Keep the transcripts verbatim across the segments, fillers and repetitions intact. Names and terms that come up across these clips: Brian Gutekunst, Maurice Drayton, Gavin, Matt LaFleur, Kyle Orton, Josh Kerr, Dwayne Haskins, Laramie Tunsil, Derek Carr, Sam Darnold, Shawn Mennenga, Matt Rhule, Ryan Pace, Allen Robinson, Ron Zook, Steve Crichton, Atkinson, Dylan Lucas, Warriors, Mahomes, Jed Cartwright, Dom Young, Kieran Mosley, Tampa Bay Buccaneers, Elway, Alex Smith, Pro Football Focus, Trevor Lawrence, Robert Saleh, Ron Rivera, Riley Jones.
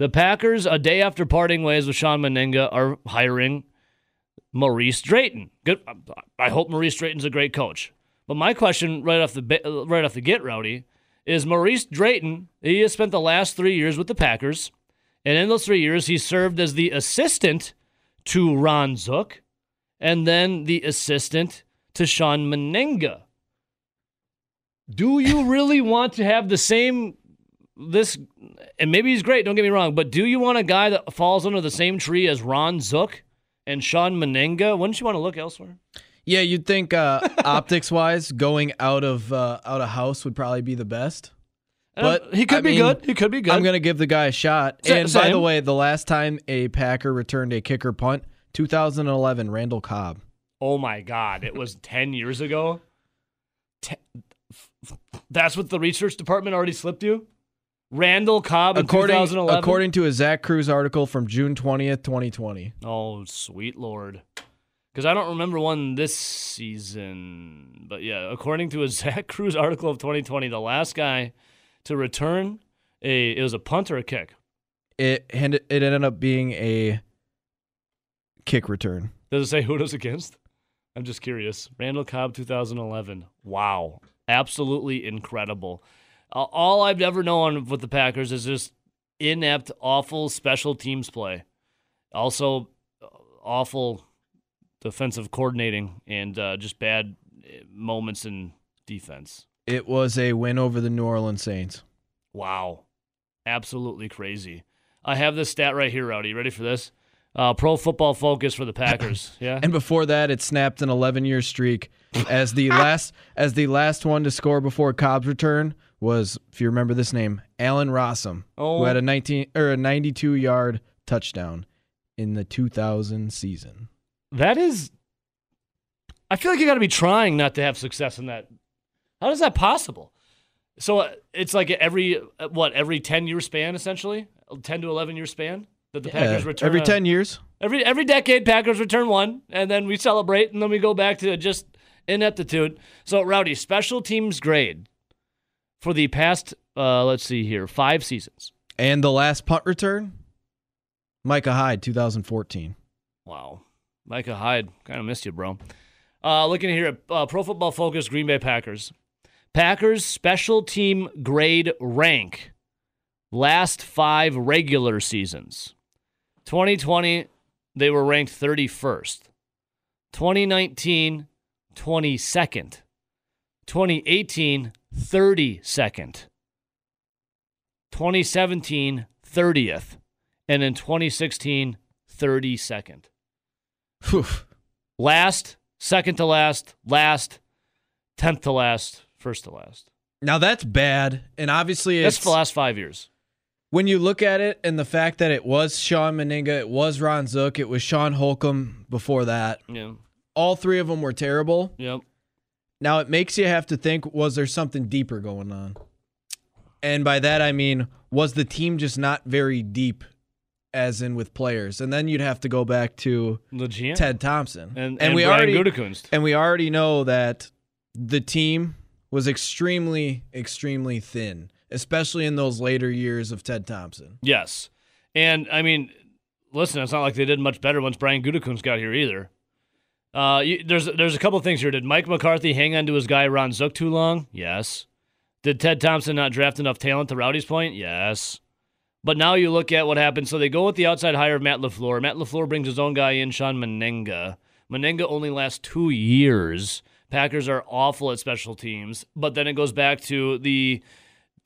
The Packers, a day after parting ways with Shawn Mennenga, are hiring Maurice Drayton. Good. I hope Maurice Drayton's a great coach. But my question right off the right off the get, Rowdy, is Maurice Drayton, he has spent the last three years with the Packers, and in those three years, he served as the assistant to Ron Zook and then the assistant to Shawn Mennenga. Do you really want to have the same... This, and maybe he's great, don't get me wrong, but do you want a guy that falls under the same tree as Ron Zook and Shawn Mennenga? Wouldn't you want to look elsewhere? Yeah, you'd think uh, optics-wise, going out of uh, out of house would probably be the best. But uh, he could I be mean, good. He could be good. I'm going to give the guy a shot. S- and same. By the way, the last time a Packer returned a kicker punt, two thousand eleven, Randall Cobb. Oh, my God. It was ten years ago? Ten- That's what the research department already slipped you? Randall Cobb in according, two thousand eleven? According to a Zach Cruz article from June twentieth, twenty twenty. Oh, sweet Lord. Because I don't remember one this season. But, yeah, according to a Zach Cruz article of twenty twenty, the last guy to return a, it was a punt or a kick? It, it ended up being a kick return. Does it say who it was against? I'm just curious. Randall Cobb, two thousand eleven. Wow. Absolutely incredible. All I've ever known with the Packers is just inept, awful special teams play. Also, awful defensive coordinating and uh, just bad moments in defense. It was a win over the New Orleans Saints. Wow. Absolutely crazy. I have this stat right here, Rowdy. You ready for this? Uh, Pro Football Focus for the Packers. Yeah. And before that, it snapped an eleven-year streak as the last as the last one to score before Cobb's return was, if you remember this name, Allen Rossum, oh. who had a nineteen or a ninety-two-yard touchdown in the two thousand season. That is, I feel like you got to be trying not to have success in that. How is that possible? So uh, it's like every what every ten-year span, essentially, ten to eleven-year span that the yeah, Packers return. Every ten a, years. Every every decade, Packers return one, and then we celebrate, and then we go back to just ineptitude. So, Rowdy, special teams grade for the past, uh, let's see here, five seasons. And the last punt return, Micah Hyde, two thousand fourteen. Wow. Micah Hyde, kind of missed you, bro. Uh, looking here at uh, Pro Football Focus, Green Bay Packers. Packers special team grade rank last five regular seasons. twenty twenty, they were ranked thirty-first. twenty nineteen, twenty-second. twenty eighteen, thirty-second. twenty seventeen, thirtieth. And in twenty sixteen, thirty-second. Whew. Last, second to last, last, tenth to last, first to last. Now that's bad, and obviously it's... That's the last five years. When you look at it and the fact that it was Shawn Mennenga, it was Ron Zook, it was Sean Holcomb before that. Yeah. All three of them were terrible. Yep. Now it makes you have to think, was there something deeper going on? And by that I mean, was the team just not very deep? As in with players, and then you'd have to go back to Ted Thompson and, and, and we Brian Gutekunst, and we already know that the team was extremely, extremely thin, especially in those later years of Ted Thompson. Yes, and I mean, listen, it's not like they did much better once Brian Gutekunst got here either. Uh, you, there's there's a couple of things here. Did Mike McCarthy hang on to his guy Ron Zook too long? Yes. Did Ted Thompson not draft enough talent to Rowdy's point? Yes. But now you look at what happened. So they go with the outside hire of Matt LaFleur. Matt LaFleur brings his own guy in, Shawn Mennenga. Mennenga only lasts two years. Packers are awful at special teams. But then it goes back to the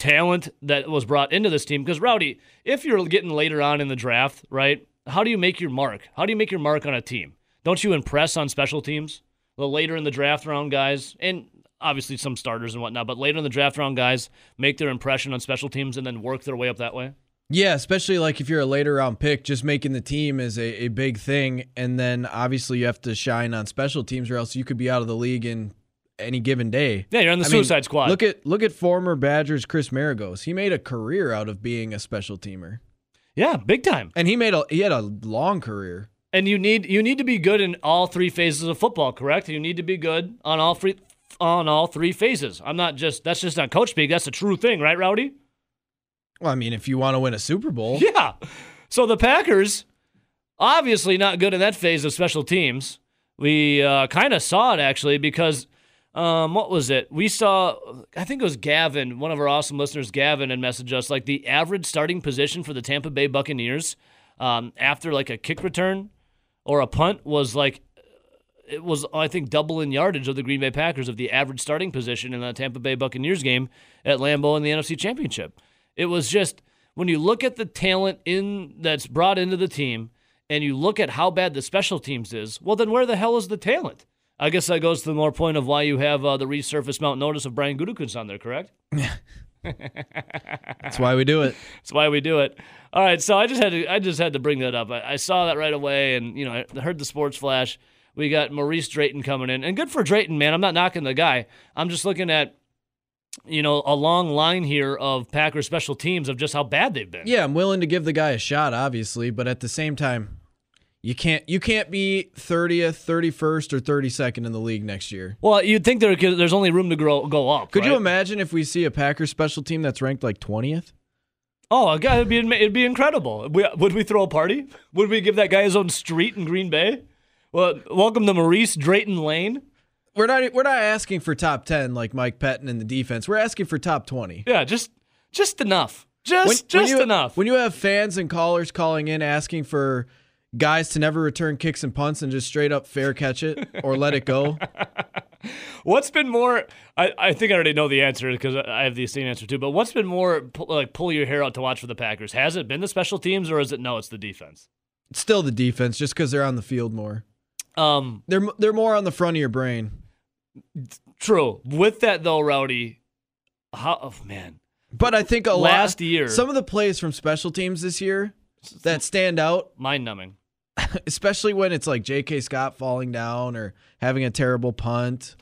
talent that was brought into this team. Because, Rowdy, if you're getting later on in the draft, right, how do you make your mark? How do you make your mark on a team? Don't you impress on special teams? The later in the draft round guys, and obviously some starters and whatnot, but later in the draft round guys make their impression on special teams and then work their way up that way? Yeah, especially like if you're a later round pick, just making the team is a, a big thing. And then obviously you have to shine on special teams or else you could be out of the league in any given day. Yeah, you're on the I suicide mean, squad. Look at look at former Badgers Chris Maragos. He made a career out of being a special teamer. Yeah, big time. And he made a he had a long career. And you need you need to be good in all three phases of football, correct? You need to be good on all three on all three phases. I'm not just that's just not coach speak, that's a true thing, right, Rowdy? Well, I mean, if you want to win a Super Bowl. Yeah. So the Packers, obviously not good in that phase of special teams. We uh, kind of saw it, actually, because um, what was it? We saw, I think it was Gavin, one of our awesome listeners, Gavin, had messaged us, like, the average starting position for the Tampa Bay Buccaneers um, after, like, a kick return or a punt was, like, it was, I think, double in yardage of the Green Bay Packers of the average starting position in the Tampa Bay Buccaneers game at Lambeau in the N F C Championship. It was just, when you look at the talent in that's brought into the team and you look at how bad the special teams is, well, then where the hell is the talent? I guess that goes to the more point of why you have uh, the resurfaced Mount Notice of Brian Gutekunst on there, correct? Yeah. That's why we do it. That's why we do it. All right, so I just had to, I just had to bring that up. I, I saw that right away, and you know, I heard the sports flash. We got Maurice Drayton coming in. And good for Drayton, man. I'm not knocking the guy. I'm just looking at, you know, a long line here of Packers special teams of just how bad they've been. Yeah, I'm willing to give the guy a shot, obviously. But at the same time, you can't you can't be thirtieth, thirty-first, or thirty-second in the league next year. Well, you'd think there there's only room to grow, go up. Could right? you imagine if we see a Packers special team that's ranked like twentieth? Oh, God, it'd be, it'd be incredible. We, would we throw a party? Would we give that guy his own street in Green Bay? Well, welcome to Maurice Drayton Lane. We're not we're not asking for top ten like Mike Patton in the defense. We're asking for top twenty. Yeah, just just enough. Just when, just when you, enough. When you have fans and callers calling in asking for guys to never return kicks and punts and just straight up fair catch it or let it go. What's been more? I, I think I already know the answer because I have the same answer too. But what's been more like pull your hair out to watch for the Packers? Has it been the special teams or is it no? It's the defense. It's still the defense, just because they're on the field more. Um, they're they're more on the front of your brain. True. With that though, Rowdy, how oh man. But I think a last lot, year, some of the plays from special teams this year that stand out, mind numbing, especially when it's like J K. Scott falling down or having a terrible punt.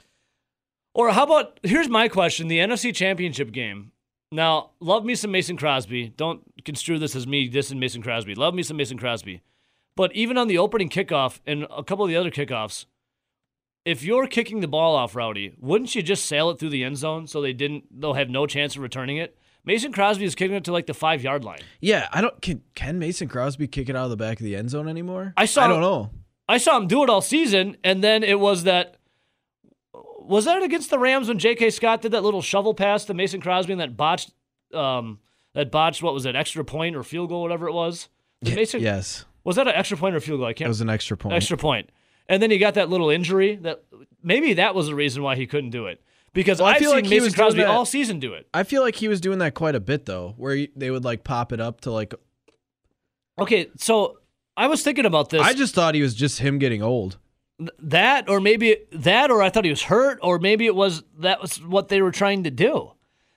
Or how about here's my question: the N F C Championship game. Now, love me some Mason Crosby. Don't construe this as me dissing Mason Crosby. Love me some Mason Crosby. But even on the opening kickoff and a couple of the other kickoffs, if you're kicking the ball off, Rowdy, wouldn't you just sail it through the end zone so they didn't? They'll have no chance of returning it. Mason Crosby is kicking it to like the five yard line. Yeah, I don't. Can can Mason Crosby kick it out of the back of the end zone anymore? I saw. I don't him, know. I saw him do it all season, and then it was that. Was that against the Rams when J K. Scott did that little shovel pass to Mason Crosby and that botched, um, that botched what was it, extra point or field goal, whatever it was? Did Mason, yes. Was that an extra point or field goal? I can't. It was an extra point. Extra point. And then he got that little injury. That maybe that was the reason why he couldn't do it. Because well, I've I feel seen like Mason Crosby that, all season do it. I feel like he was doing that quite a bit though, where they would like pop it up to like. Okay, so I was thinking about this. I just thought he was just him getting old. That, or maybe that, or I thought he was hurt, or maybe it was that was what they were trying to do.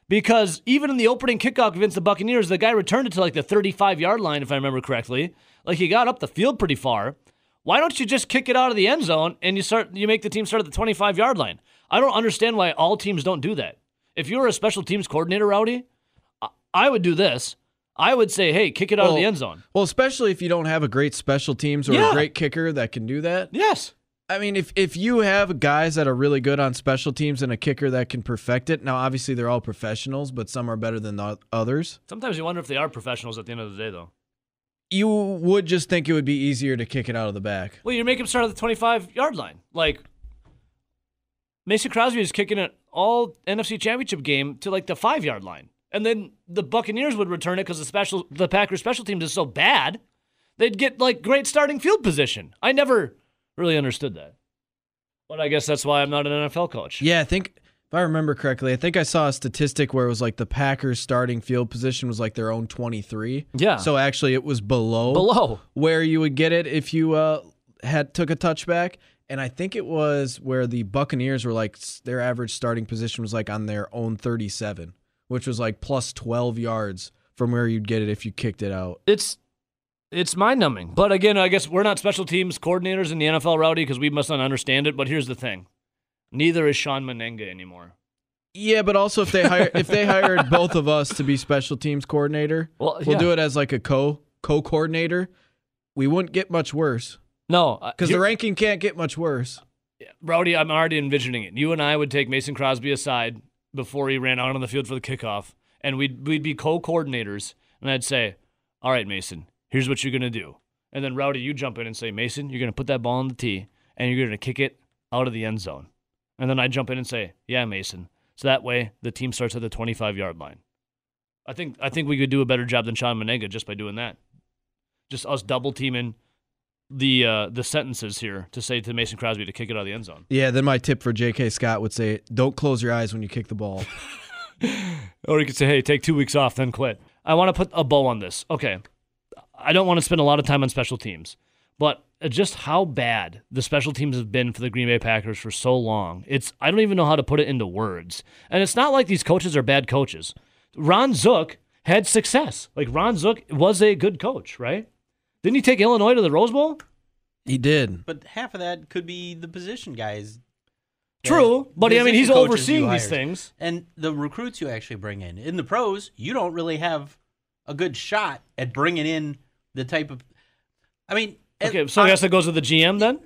Because even in the opening kickoff against the Buccaneers, the guy returned it to like the thirty-five yard line, if I remember correctly. Like he got up the field pretty far. Why don't you just kick it out of the end zone and you start? You make the team start at the twenty-five yard line? I don't understand why all teams don't do that. If you were a special teams coordinator, Rowdy, I would do this. I would say, hey, kick it out well, of the end zone. Well, especially if you don't have a great special teams or yeah. a great kicker that can do that. Yes. I mean, if if you have guys that are really good on special teams and a kicker that can perfect it, now obviously they're all professionals, but some are better than the others. Sometimes you wonder if they are professionals at the end of the day, though. You would just think it would be easier to kick it out of the back. Well, you make him start at the twenty-five yard line. Like, Mason Crosby is kicking an all-N F C championship game to, like, the five yard line. And then the Buccaneers would return it because the special the Packers special teams is so bad, they'd get, like, great starting field position. I never really understood that. But I guess that's why I'm not an N F L coach. Yeah, I think, if I remember correctly, I think I saw a statistic where it was like the Packers' starting field position was like their own twenty-three. Yeah. So actually it was below below where you would get it if you uh, had took a touchback. And I think it was where the Buccaneers were like their average starting position was like on their own thirty-seven, which was like plus twelve yards from where you'd get it if you kicked it out. It's it's mind-numbing. But again, I guess we're not special teams coordinators in the N F L, Rowdy, because we must not understand it. But here's the thing. Neither is Shawn Mennenga anymore. Yeah, but also if they hire if they hired both of us to be special teams coordinator, well, yeah. we'll do it as like a co co coordinator. We wouldn't get much worse. No, because uh, the ranking can't get much worse. Yeah, Rowdy, I'm already envisioning it. You and I would take Mason Crosby aside before he ran out on the field for the kickoff, and we'd we'd be co-coordinators, and I'd say, all right, Mason, here's what you're going to do. And then, Rowdy, you jump in and say, Mason, you're going to put that ball on the tee, and you're going to kick it out of the end zone. And then I jump in and say, yeah, Mason. So that way, the team starts at the twenty-five-yard line. I think I think we could do a better job than Shawn Mennenga just by doing that. Just us double-teaming the uh, the sentences here to say to Mason Crosby to kick it out of the end zone. Yeah, then my tip for J K. Scott would say, don't close your eyes when you kick the ball. Or you could say, hey, take two weeks off, then quit. I want to put a bow on this. Okay, I don't want to spend a lot of time on special teams, but just how bad the special teams have been for the Green Bay Packers for so long. It's I don't even know how to put it into words. And it's not like these coaches are bad coaches. Ron Zook had success. Like, Ron Zook was a good coach, right? Didn't he take Illinois to the Rose Bowl? He did. But half of that could be the position guys. True, but I mean, he's overseeing these things. And the recruits you actually bring in. In the pros, you don't really have a good shot at bringing in the type of... I mean... Okay, so I guess it goes to the G M then?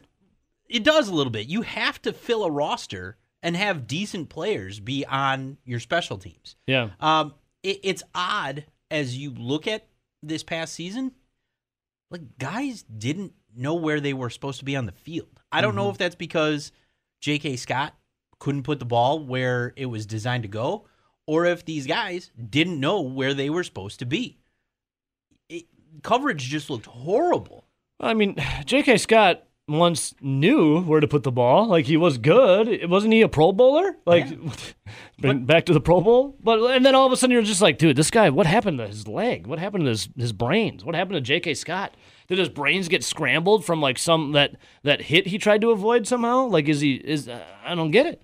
It does a little bit. You have to fill a roster and have decent players be on your special teams. Yeah. Um, it, it's odd as you look at this past season, like, guys didn't know where they were supposed to be on the field. I don't mm-hmm. know if that's because J K. Scott couldn't put the ball where it was designed to go or if these guys didn't know where they were supposed to be. It, coverage just looked horrible. I mean, J K. Scott once knew where to put the ball. Like, he was good. Wasn't he a Pro Bowler? Like, yeah. Back to the Pro Bowl? But and then all of a sudden you're just like, dude, this guy, what happened to his leg? What happened to his, his brains? What happened to J K. Scott? Did his brains get scrambled from, like, some that, that hit he tried to avoid somehow? Like, is he – is uh, I don't get it.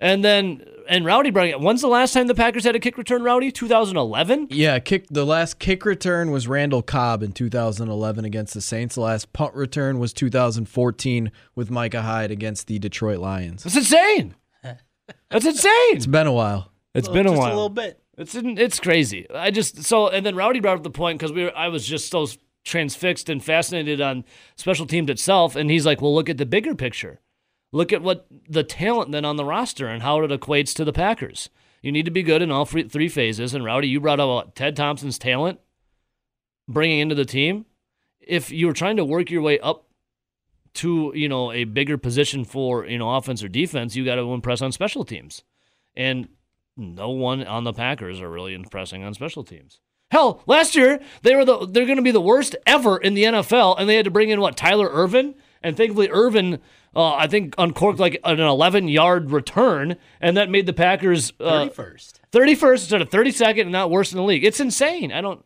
And then – and Rowdy brought it. When's the last time the Packers had a kick return, Rowdy? two thousand eleven? Yeah, kick. The last kick return was Randall Cobb in two thousand eleven against the Saints. The last punt return was two thousand fourteen with Micah Hyde against the Detroit Lions. That's insane. That's insane. It's been a while. It's well, been a just while. Just a little bit. It's it's crazy. I just so and then Rowdy brought up the point because we were, I was just so transfixed and fascinated on special teams itself, and he's like, "Well, look at the bigger picture." Look at what the talent then on the roster and how it equates to the Packers. You need to be good in all three, three phases. And, Rowdy, you brought up Ted Thompson's talent bringing into the team. If you were trying to work your way up to, you know, a bigger position for, you know, offense or defense, you got to impress on special teams. And no one on the Packers are really impressing on special teams. Hell, last year they were the they're going to be the worst ever in the N F L, and they had to bring in, what, Tyler Ervin? And thankfully, Ervin, uh, I think, uncorked like an eleven-yard return, and that made the Packers uh, thirty-first, thirty-first instead of thirty-second, and not worse in the league. It's insane. I don't.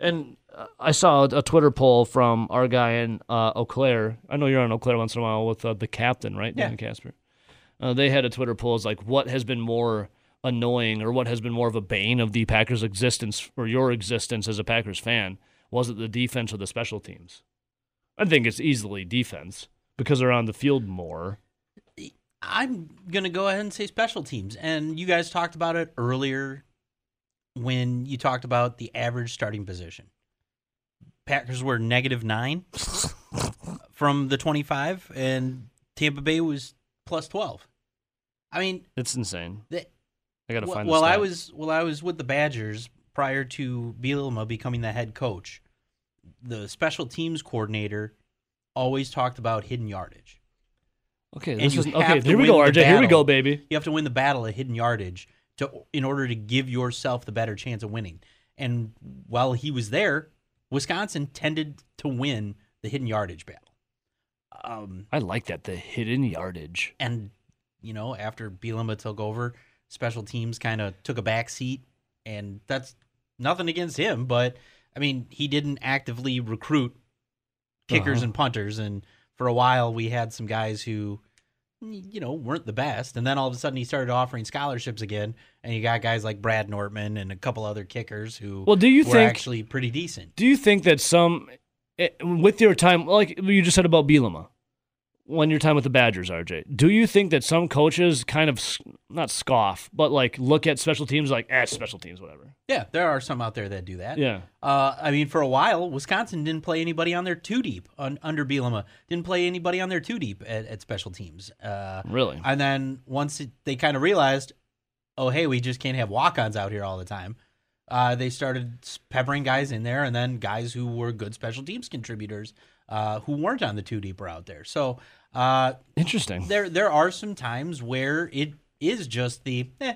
And uh, I saw a Twitter poll from our guy in uh, Eau Claire. I know you're on Eau Claire once in a while with uh, the captain, right, Dan yeah. Casper? Uh, they had a Twitter poll. It's like, what has been more annoying, or what has been more of a bane of the Packers' existence, or your existence as a Packers fan? Was it the defense or the special teams? I think it's easily defense because they're on the field more. I'm going to go ahead and say special teams. And you guys talked about it earlier when you talked about the average starting position. Packers were negative nine from the twenty-five, and Tampa Bay was plus twelve. I mean, it's insane. The, I got to find well, this. Well, I was well, I was with the Badgers prior to Bielema becoming the head coach. The special teams coordinator always talked about hidden yardage. Okay, this is okay. Here we go, R J. Here we go, baby. You have to win the battle at hidden yardage to in order to give yourself the better chance of winning. And while he was there, Wisconsin tended to win the hidden yardage battle. Um, I like that, the hidden yardage. And you know, after Bielema took over, special teams kind of took a back seat, and that's nothing against him, but. I mean, he didn't actively recruit kickers uh-huh. and punters, and for a while we had some guys who, you know, weren't the best, and then all of a sudden he started offering scholarships again, and you got guys like Brad Nortman and a couple other kickers who well, do you were think, actually pretty decent. Do you think that some, with your time, like you just said about Bielema, when your time with the Badgers, R J, do you think that some coaches kind of, not scoff, but like look at special teams like, eh, special teams, whatever? Yeah, there are some out there that do that. Yeah. Uh, I mean, for a while, Wisconsin didn't play anybody on their two-deep un- under Bielema. Didn't play anybody on their two-deep at, at special teams. Uh, really? And then once it, they kind of realized, oh, hey, we just can't have walk-ons out here all the time. Uh, they started peppering guys in there, and then guys who were good special teams contributors uh, who weren't on the two-deep were out there. So uh, interesting. There there are some times where it is just the, eh.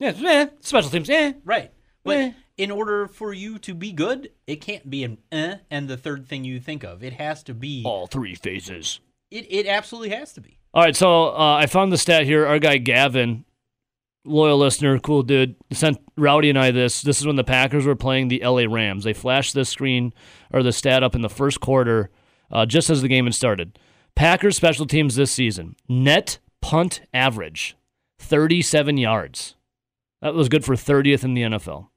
Yeah, eh, special teams, eh. Right. But eh. in order for you to be good, it can't be an eh and the third thing you think of. It has to be all three phases. It it absolutely has to be. All right, so uh, I found the stat here. Our guy Gavin, loyal listener, cool dude, sent Rowdy and I this. This is when the Packers were playing the L A Rams. They flashed this screen or the stat up in the first quarter uh, just as the game had started. Packers special teams this season, net punt average, thirty-seven yards. That was good for thirtieth in the N F L.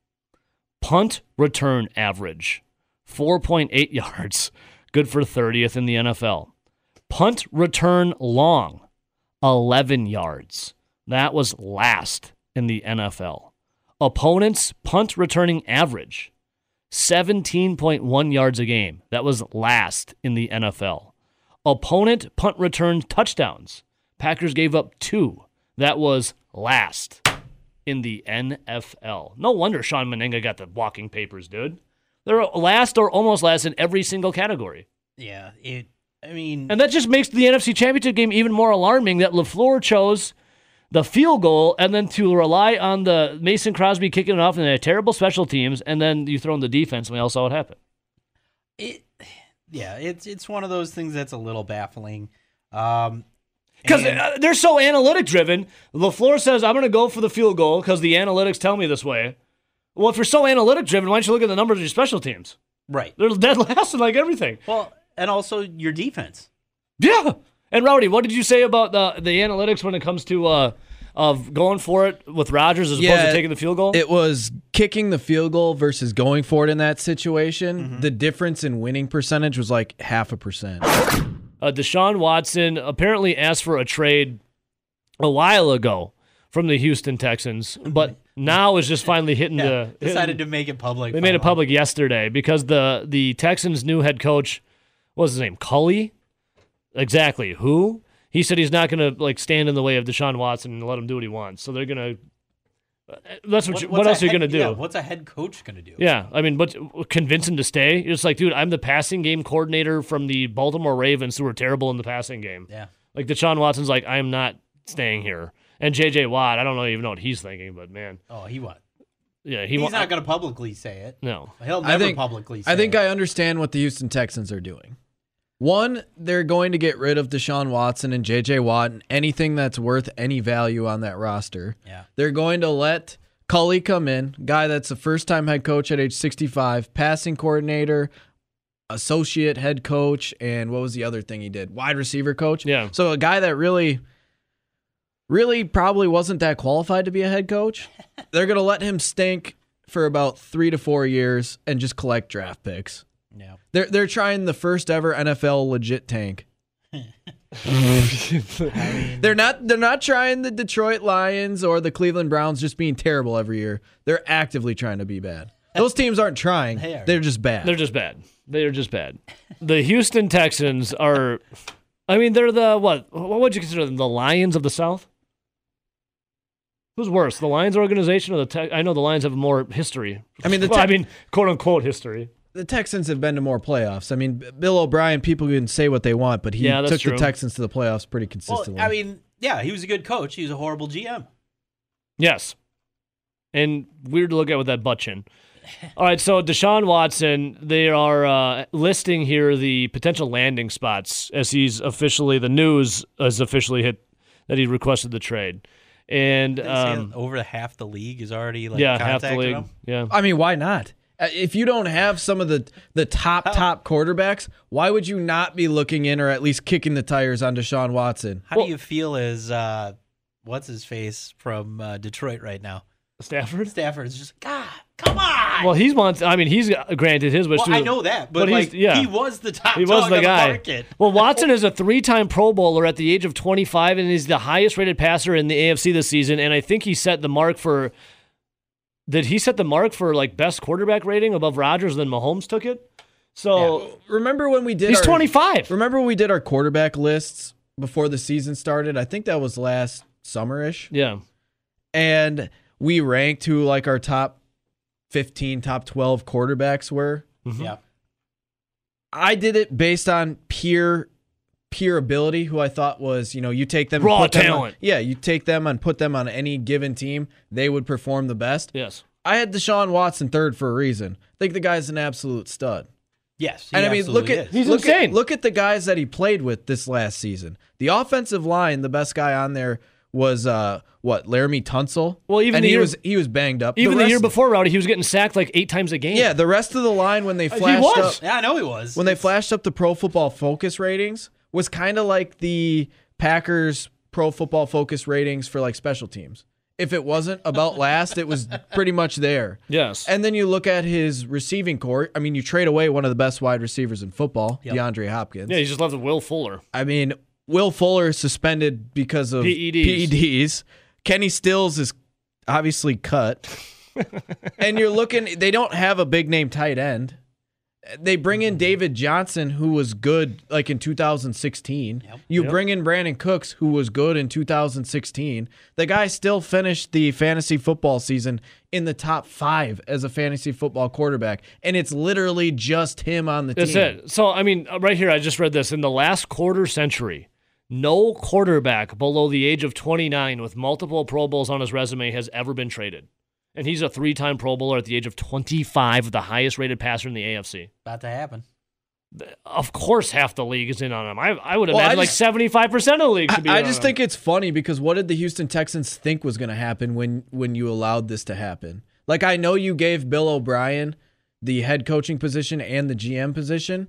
Punt return average, four point eight yards, good for thirtieth in the N F L. Punt return long, eleven yards. That was last in the N F L. Opponents' punt returning average, seventeen point one yards a game. That was last in the N F L. Opponent punt return touchdowns. Packers gave up two. That was last in the N F L. No wonder Shawn Mennenga got the walking papers, dude. They're last or almost last in every single category. Yeah, it. I mean, and that just makes the N F C Championship game even more alarming that LaFleur chose the field goal and then to rely on the Mason Crosby kicking it off and a terrible special teams, and then you throw in the defense, and we all saw what happened. It, yeah, it's it's one of those things that's a little baffling. Um, Because they're so analytic-driven. LaFleur says, I'm going to go for the field goal because the analytics tell me this way. Well, if you're so analytic-driven, why don't you look at the numbers of your special teams? Right. They're dead last in like everything. Well, and also your defense. Yeah. And, Rowdy, what did you say about the, the analytics when it comes to uh, of going for it with Rodgers as yeah, opposed to taking the field goal? It was kicking the field goal versus going for it in that situation. Mm-hmm. The difference in winning percentage was like half a percent. Uh, Deshaun Watson apparently asked for a trade a while ago from the Houston Texans, but now is just finally hitting yeah, the... Decided hitting, to make it public. They made it public yesterday because the, the Texans' new head coach, what was his name, Cully? Exactly, who? He said he's not going to like stand in the way of Deshaun Watson and let him do what he wants, so they're going to... That's what. What, you, what else head, are you gonna do? Yeah, what's a head coach gonna do? Yeah, I mean, but convince him to stay. It's like, dude, I'm the passing game coordinator from the Baltimore Ravens, who were terrible in the passing game. Yeah, like Deshaun Watson's like, I'm not staying here. And J J. Watt, I don't even know what he's thinking, but man, oh, he what? Yeah, he he's wa- not gonna publicly say it. No, he'll never I think, publicly. say I think it. I understand what the Houston Texans are doing. One, they're going to get rid of Deshaun Watson and J J. Watt and anything that's worth any value on that roster. Yeah. They're going to let Cully come in, guy that's a first-time head coach at age sixty-five, passing coordinator, associate head coach, and what was the other thing he did? Wide receiver coach. Yeah. So a guy that really, really probably wasn't that qualified to be a head coach. They're going to let him stink for about three to four years and just collect draft picks. No. They're they're trying the first ever N F L legit tank. I mean, they're not they're not trying the Detroit Lions or the Cleveland Browns just being terrible every year. They're actively trying to be bad. Those teams aren't trying. They are. They're just bad. They're just bad. They are just bad. The Houston Texans are, I mean, they're the what? What would you consider them? The Lions of the South? Who's worse, the Lions organization or the Te- I know the Lions have more history. I mean, the te- well, I mean, quote unquote history. The Texans have been to more playoffs. I mean, Bill O'Brien, people can say what they want, but he yeah, took true. the Texans to the playoffs pretty consistently. Well, I mean, yeah, he was a good coach. He was a horrible G M. Yes. And weird to look at with that butt chin. All right, so Deshaun Watson, they are uh, listing here the potential landing spots as he's officially, the news has officially hit that he requested the trade. And um, over half the league is already like yeah, contacted half the league. him. Yeah. I mean, why not? If you don't have some of the, the top, top quarterbacks, why would you not be looking in or at least kicking the tires on Deshaun Watson? How well, do you feel as, uh, what's-his-face from uh, Detroit right now? Stafford? Stafford's just, God, come on! Well, he's wants. I mean, he's granted his wish. Well, I know that, but, but like, yeah. he was the top he was dog the on guy. the market. Well, Watson is a three-time Pro Bowler at the age of twenty-five, and he's the highest-rated passer in the A F C this season, and I think he set the mark for... Did he set the mark for like best quarterback rating above Rodgers? Then Mahomes took it. So yeah. remember when we did? He's our, twenty-five. Remember when we did our quarterback lists before the season started? I think that was last summerish. Yeah. and we ranked who like our top fifteen, top twelve quarterbacks were. Mm-hmm. Yeah. I did it based on pure pure ability, who I thought was, you know, you take them raw put talent. Them on, yeah, you take them and put them on any given team, they would perform the best. Yes. I had Deshaun Watson third for a reason. I think the guy's an absolute stud. Yes, and I mean, look at, he's look insane. At look at the guys that he played with this last season. The offensive line, the best guy on there was uh, what Laramie Tunsil. Well, even and the he year, was he was banged up. Even the, the year before, Rowdy, he was getting sacked like eight times a game. Yeah, the rest of the line when they flashed he was. up, yeah, I know he was when it's... they flashed up the Pro Football Focus ratings was kind of like the Packers Pro Football Focus ratings for like special teams. If it wasn't about last, it was pretty much there. Yes. And then you look at his receiving core. I mean, you trade away one of the best wide receivers in football, yep. DeAndre Hopkins. Yeah, you just left with Will Fuller. I mean, Will Fuller is suspended because of P E Ds. P E Ds. Kenny Stills is obviously cut. And you're looking, they don't have a big-name tight end. They bring in David Johnson, who was good like in two thousand sixteen. Yep. You yep. bring in Brandon Cooks, who was good in two thousand sixteen. The guy still finished the fantasy football season in the top five as a fantasy football quarterback, and it's literally just him on the That's team. That's it. So, I mean, right here, I just read this. In the last quarter century, no quarterback below the age of twenty-nine with multiple Pro Bowls on his resume has ever been traded. And he's a three-time Pro Bowler at the age of twenty-five, the highest-rated passer in the A F C. About to happen. Of course half the league is in on him. I, I would well, imagine I just, like seventy-five percent of the league should be I, in I just on think him. It's funny because what did the Houston Texans think was going to happen when, when you allowed this to happen? Like, I know you gave Bill O'Brien the head coaching position and the G M position,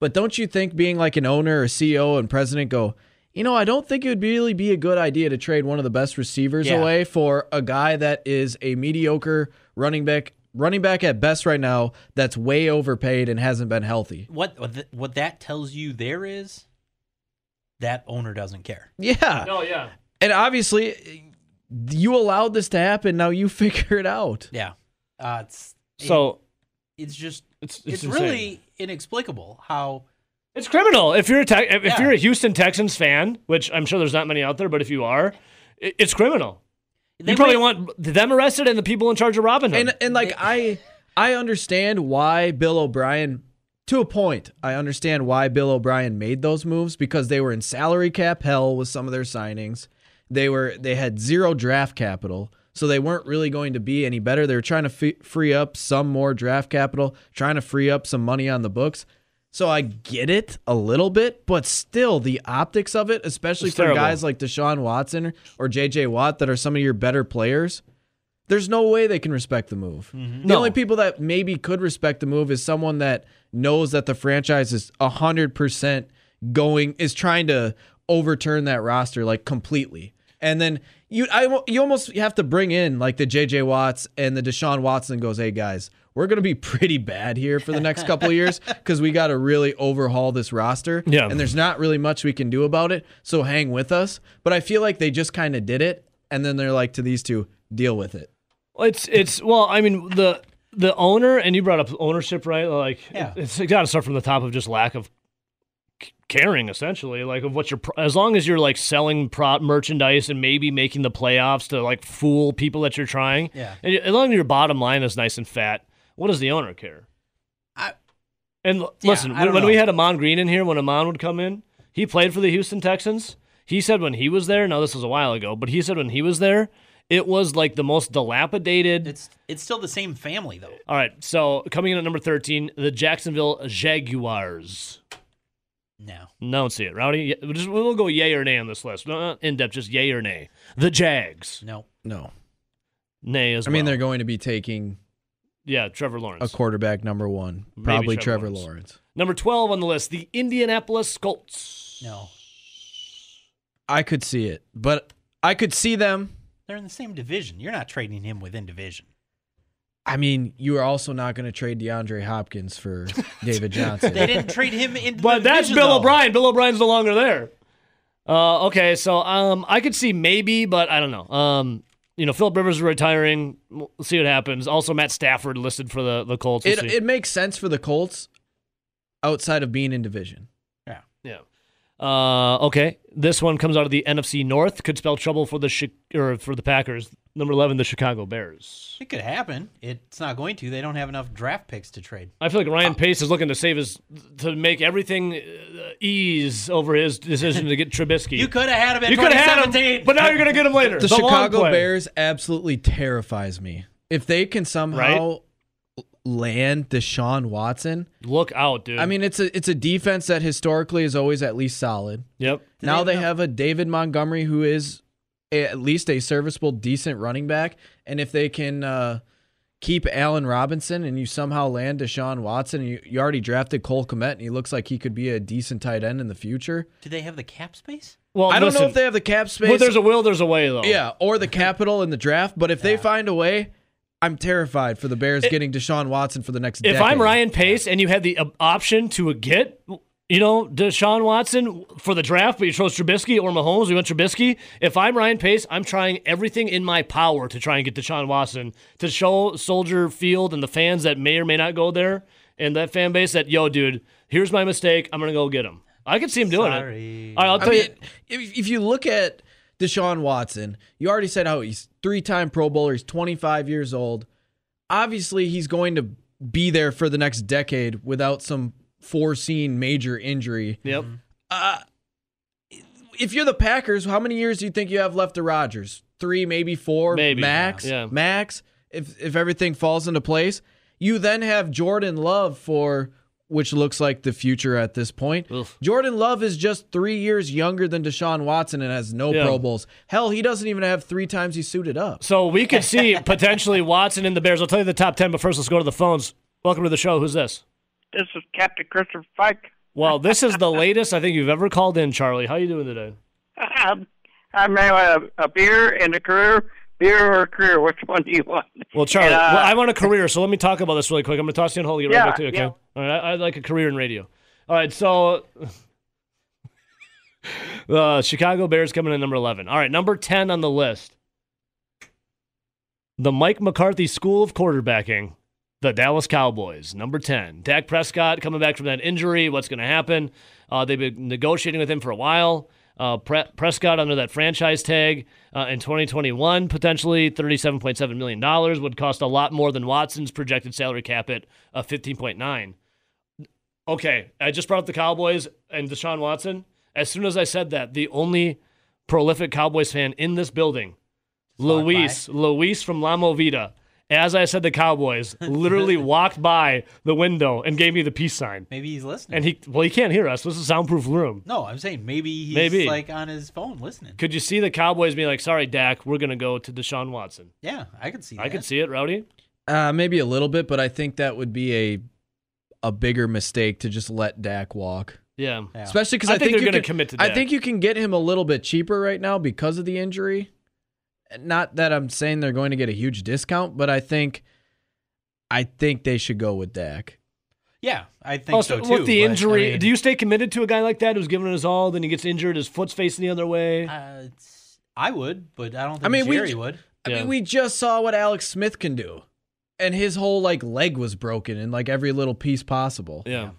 but don't you think being like an owner or C E O and president go, you know, I don't think it would really be a good idea to trade one of the best receivers yeah. away for a guy that is a mediocre running back, running back at best right now, that's way overpaid and hasn't been healthy. What what that tells you there is that owner doesn't care. Yeah. Oh, yeah. And obviously, you allowed this to happen. Now you figure it out. Yeah. Uh, it's so it, it's just it's it's, it's really inexplicable how. It's criminal. If you're a te- if yeah. you're a Houston Texans fan, which I'm sure there's not many out there, but if you are, it's criminal. They you probably might... want them arrested and the people in charge of Robin Hood. And, and like I, I understand why Bill O'Brien, to a point, I understand why Bill O'Brien made those moves because they were in salary cap hell with some of their signings. They were they had zero draft capital, so they weren't really going to be any better. They were trying to f- free up some more draft capital, trying to free up some money on the books. So I get it a little bit, but still the optics of it, especially for guys like Deshaun Watson or J J. Watt that are some of your better players, there's no way they can respect the move. Mm-hmm. The no. only people that maybe could respect the move is someone that knows that the franchise is one hundred percent going, is trying to overturn that roster like completely. And then you I, you almost have to bring in like the J J. Watts and the Deshaun Watson goes, hey, guys, we're going to be pretty bad here for the next couple of years because we got to really overhaul this roster. Yeah. And there's not really much we can do about it, so hang with us. But I feel like they just kind of did it, and then they're like, to these two, deal with it. It's, it's well, I mean, the the owner, and you brought up ownership, right? Like, yeah. it, it's got to start from the top of just lack of caring, essentially. Like, of what you're, as long as you're, like, selling prop merchandise and maybe making the playoffs to, like, fool people that you're trying. Yeah. And as long as your bottom line is nice and fat, what does the owner care? I, and l- yeah, listen, when, when we had Amon Green in here, when Amon would come in, he played for the Houston Texans. He said when he was there, now this was a while ago, but he said when he was there, it was like the most dilapidated. It's it's still the same family, though. All right, so coming in at number thirteen, the Jacksonville Jaguars. No. No, don't see it. Rowdy, just, we'll go yay or nay on this list. Not in-depth, just yay or nay. The Jags. No. No. Nay as well. I mean, well. They're going to be taking... Yeah, Trevor Lawrence. A quarterback number one. Probably Maybe Trevor, Trevor Lawrence. Lawrence. Number twelve on the list, the Indianapolis Colts. No. I could see it, but I could see them. They're in the same division. You're not trading him within division. I mean, you are also not going to trade DeAndre Hopkins for David Johnson. They didn't trade him in the but division, But that's Bill though. O'Brien. Bill O'Brien's no longer there. Uh, okay, so um, I could see maybe, but I don't know. Um You know, Philip Rivers is retiring. We'll see what happens. Also, Matt Stafford listed for the, the Colts. We'll it, it makes sense for the Colts outside of being in division. Yeah. Yeah. Uh, okay, this one comes out of the N F C North. Could spell trouble for the Chi- or for the Packers. Number eleven, the Chicago Bears. It could happen. It's not going to. They don't have enough draft picks to trade. I feel like Ryan Pace is looking to save his to make everything ease over his decision to get Trubisky. You could have had him at twenty seventeen, but now you're going to get him later. The, the Chicago Bears absolutely terrifies me. If they can somehow right? land Deshaun Watson, look out, dude. I mean, it's a it's a defense that historically is always at least solid. Yep. Did now they, they have a David Montgomery who is at least a serviceable, decent running back. And if they can uh, keep Allen Robinson and you somehow land Deshaun Watson, and you, you already drafted Cole Kmet, and he looks like he could be a decent tight end in the future. Do they have the cap space? Well, I don't listen, know if they have the cap space. Well, there's a will, there's a way, though. Yeah, or the capital in the draft. But if yeah. they find a way, I'm terrified for the Bears it, getting Deshaun Watson for the next decade. If I'm Ryan Pace and you had the option to get... You know, Deshaun Watson for the draft, but you chose Trubisky or Mahomes. We went Trubisky. If I'm Ryan Pace, I'm trying everything in my power to try and get Deshaun Watson to show Soldier Field and the fans that may or may not go there and that fan base that, yo, dude, here's my mistake. I'm going to go get him. I could see him doing Sorry. it. All right, I'll tell I mean, you. If, if you look at Deshaun Watson, you already said how he's three-time Pro Bowler. He's twenty-five years old. Obviously, he's going to be there for the next decade without some foreseen major injury. Yep. Uh, if you're the Packers, how many years do you think you have left to Rodgers? Three, maybe four, maybe. max. Yeah. Max. If if everything falls into place, you then have Jordan Love for which looks like the future at this point. Oof. Jordan Love is just three years younger than Deshaun Watson and has no yeah. Pro Bowls. Hell, he doesn't even have three times he's suited up. So we could see potentially Watson and the Bears. I'll tell you the top ten, but first let's go to the phones. Welcome to the show. Who's this? This is Captain Christopher Fike. Well, this is the latest I think you've ever called in, Charlie. How are you doing today? Um, I'm a, a beer and a career. Beer or a career? Which one do you want? Well, Charlie, and, uh, well, I want a career, so let me talk about this really quick. I'm going to toss you on hold. Get yeah, right back to you, okay? Yeah. All right, I, I like a career in radio. All right, so the uh, Chicago Bears coming in number eleven. All right, number ten on the list. The Mike McCarthy School of Quarterbacking. The Dallas Cowboys, number ten. Dak Prescott coming back from that injury. What's going to happen? Uh, they've been negotiating with him for a while. Uh, Pre- Prescott under that franchise tag uh, in twenty twenty-one, potentially thirty-seven point seven million dollars, would cost a lot more than Watson's projected salary cap at uh, fifteen point nine. Okay, I just brought up the Cowboys and Deshaun Watson. As soon as I said that, the only prolific Cowboys fan in this building, Luis, Luis from La Movida, as I said, the Cowboys literally walked by the window and gave me the peace sign. Maybe he's listening. And he well, he can't hear us. This is a soundproof room. No, I'm saying maybe he's maybe. like on his phone listening. Could you see the Cowboys being like, sorry, Dak, we're going to go to Deshaun Watson? Yeah, I could see that. I could see it, Rowdy. Uh, maybe a little bit, but I think that would be a a bigger mistake to just let Dak walk. Yeah. yeah. Especially because I, I think, think they're going to commit to Dak. I think you can get him a little bit cheaper right now because of the injury. Not that I'm saying they're going to get a huge discount, but I think, I think they should go with Dak. Yeah, I think also, so too. With the injury, I mean, do you stay committed to a guy like that who's giving it his all, then he gets injured, his foot's facing the other way? Uh, it's, I would, but I don't think I mean, Jerry we, would. I yeah. mean, we just saw what Alex Smith can do, and his whole like leg was broken in like every little piece possible. Yeah,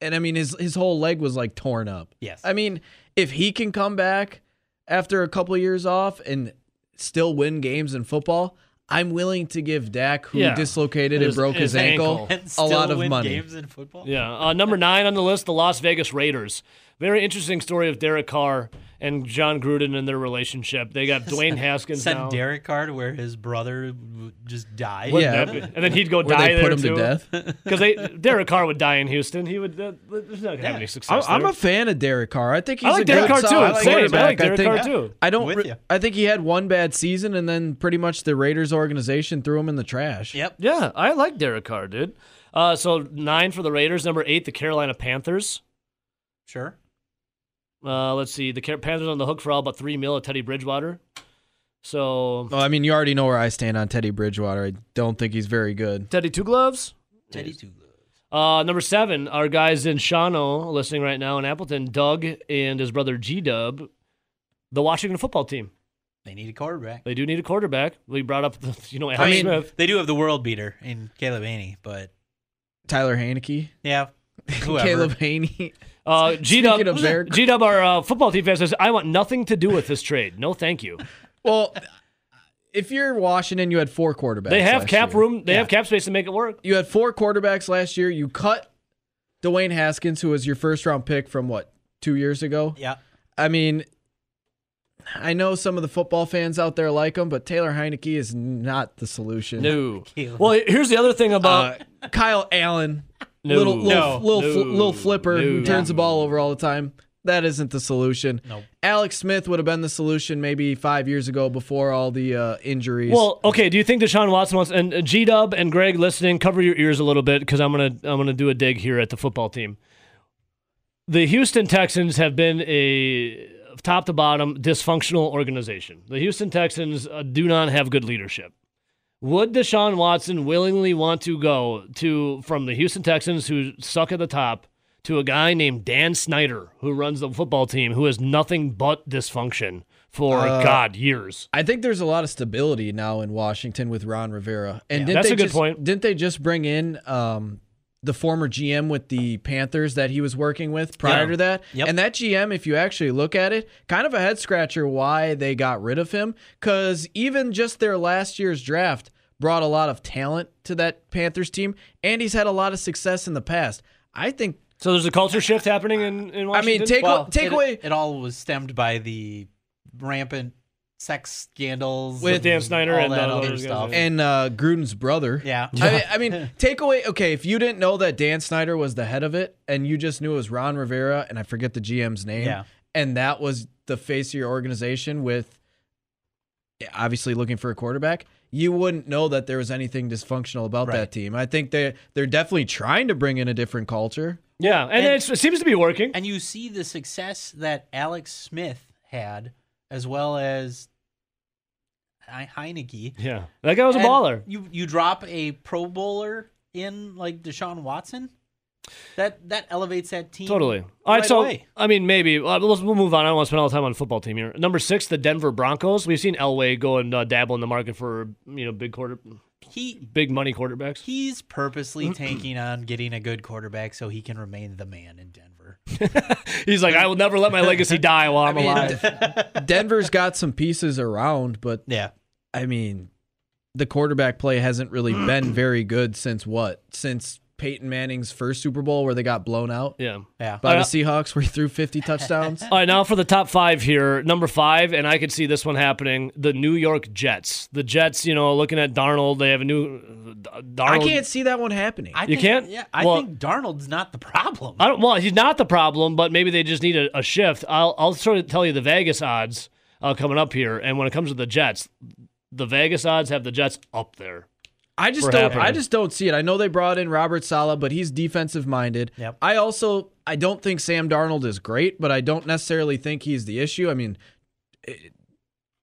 and I mean his his whole leg was like torn up. Yes, I mean if he can come back after a couple of years off and still win games in football, I'm willing to give Dak, who yeah. dislocated and broke his, his ankle, ankle. a lot of win money. Games in football? Yeah. Uh, number nine on the list, the Las Vegas Raiders. Very interesting story of Derek Carr and John Gruden and their relationship. They got Dwayne Haskins Sent now. Sent Derek Carr to where his brother just died. Yeah. And then he'd go die there, too. Where they put him too. to death? Because Derek Carr would die in Houston. He would uh, there's not going to yeah. have any success I, I'm a fan of Derek Carr. I think he's I like a Derek good Carr too. I like Derek I think, Carr, too. I don't. Re- I think he had one bad season, and then pretty much the Raiders organization threw him in the trash. Yep. Yeah, I like Derek Carr, dude. Uh, so, nine for the Raiders. Number eight, the Carolina Panthers. Sure. Uh, let's see. The Panthers on the hook for all but three mil at Teddy Bridgewater. So, well, I mean, you already know where I stand on Teddy Bridgewater. I don't think he's very good. Teddy Two Gloves. Teddy Two Gloves. Uh, number seven, our guys in Shawano listening right now in Appleton, Doug and his brother G Dub, the Washington football team. They need a quarterback. They do need a quarterback. We brought up, the, you know, Alex I mean, Smith. They do have the world beater in Caleb Haney, but Tyler Haneke. Yeah. Whoever. Caleb Haney. Uh, G-Dub, G-Dub, our uh, football defense says, I want nothing to do with this trade. No, thank you. Well, if you're Washington, you had four quarterbacks. They have cap room. They yeah. have cap space to make it work. You had four quarterbacks last year. You cut Dwayne Haskins, who was your first-round pick from, what, two years ago? Yeah. I mean, I know some of the football fans out there like him, but Taylor Heineke is not the solution. No. Well, here's the other thing about uh, Kyle Allen. No. Little little, no. little, no. Fl- little flipper no. who turns the ball over all the time. That isn't the solution. Nope. Alex Smith would have been the solution maybe five years ago before all the uh, injuries. Well, okay. Do you think Deshaun Watson wants? And G Dub and Greg listening, cover your ears a little bit because I'm gonna I'm gonna do a dig here at the football team. The Houston Texans have been a top to bottom dysfunctional organization. The Houston Texans uh, do not have good leadership. Would Deshaun Watson willingly want to go to from the Houston Texans, who suck at the top, to a guy named Dan Snyder, who runs the football team, who has nothing but dysfunction for, uh, God, years? I think there's a lot of stability now in Washington with Ron Rivera. And yeah, didn't that's they a good just, point. Didn't they just bring in um, the former G M with the Panthers that he was working with prior yeah. to that? Yep. And that G M, if you actually look at it, kind of a head-scratcher why they got rid of him, because even just their last year's draft brought a lot of talent to that Panthers team, and he's had a lot of success in the past. I think... So there's a culture shift happening in, in Washington? I mean, take, well, take it, away... It all was stemmed by the rampant sex scandals. With Dan Snyder and all that other stuff. And uh, Gruden's brother. Yeah. yeah. I mean, I mean take away... Okay, if you didn't know that Dan Snyder was the head of it, and you just knew it was Ron Rivera, and I forget the G M's name, yeah. and that was the face of your organization with obviously looking for a quarterback... you wouldn't know that there was anything dysfunctional about right. that team. I think they they're definitely trying to bring in a different culture. Yeah, and, and it seems to be working. And you see the success that Alex Smith had, as well as Heineke. Yeah, that guy was and a baller. You you drop a Pro Bowler in like Deshaun Watson. That that elevates that team totally. All right, right so away. I mean, maybe uh, we'll, we'll move on. I don't want to spend all the time on the football team here. Number six, the Denver Broncos. We've seen Elway go and uh, dabble in the market for you know big quarter, he big money quarterbacks. He's purposely tanking on getting a good quarterback so he can remain the man in Denver. He's like, I will never let my legacy die while I'm I mean, alive. Denver's got some pieces around, but yeah, I mean, the quarterback play hasn't really been very good since what since. Peyton Manning's first Super Bowl where they got blown out yeah. Yeah. by right. the Seahawks where he threw fifty touchdowns. All right, now for the top five here. Number five, and I could see this one happening, the New York Jets. The Jets, you know, looking at Darnold, they have a new uh, – I can't see that one happening. I you think, can't? Yeah, I well, think Darnold's not the problem. I don't. Well, he's not the problem, but maybe they just need a, a shift. I'll, I'll sort of tell you the Vegas odds uh, coming up here, and when it comes to the Jets, the Vegas odds have the Jets up there. I just don't. Happening. I just don't see it. I know they brought in Robert Saleh, but he's defensive minded. Yep. I also I don't think Sam Darnold is great, but I don't necessarily think he's the issue. I mean, it,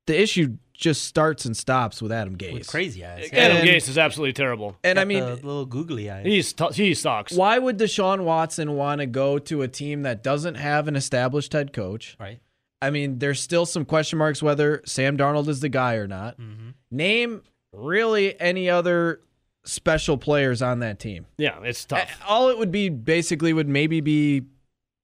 the issue just starts and stops with Adam Gase. With crazy eyes. Adam and, Gase is absolutely terrible. And got I mean, the little googly eyes. He's t- he sucks. Why would Deshaun Watson want to go to a team that doesn't have an established head coach? Right. I mean, there's still some question marks whether Sam Darnold is the guy or not. Mm-hmm. Name. Really, any other special players on that team? Yeah, it's tough. All it would be basically would maybe be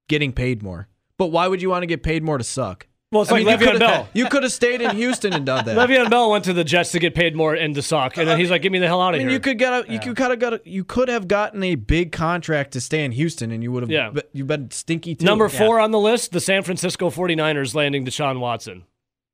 getting paid more. But why would you want to get paid more to suck? Well, it's I like mean, Le'Veon Bell. You could have stayed in Houston and done that. Le'Veon Bell went to the Jets to get paid more and to suck, and then he's like, "Get me the hell out of I mean, here." You could get a, you yeah. could have got a, you could have gotten a big contract to stay in Houston, and you would have yeah. be, you've been stinky too. Number four yeah. on the list: the San Francisco forty-niners landing Deshaun Watson.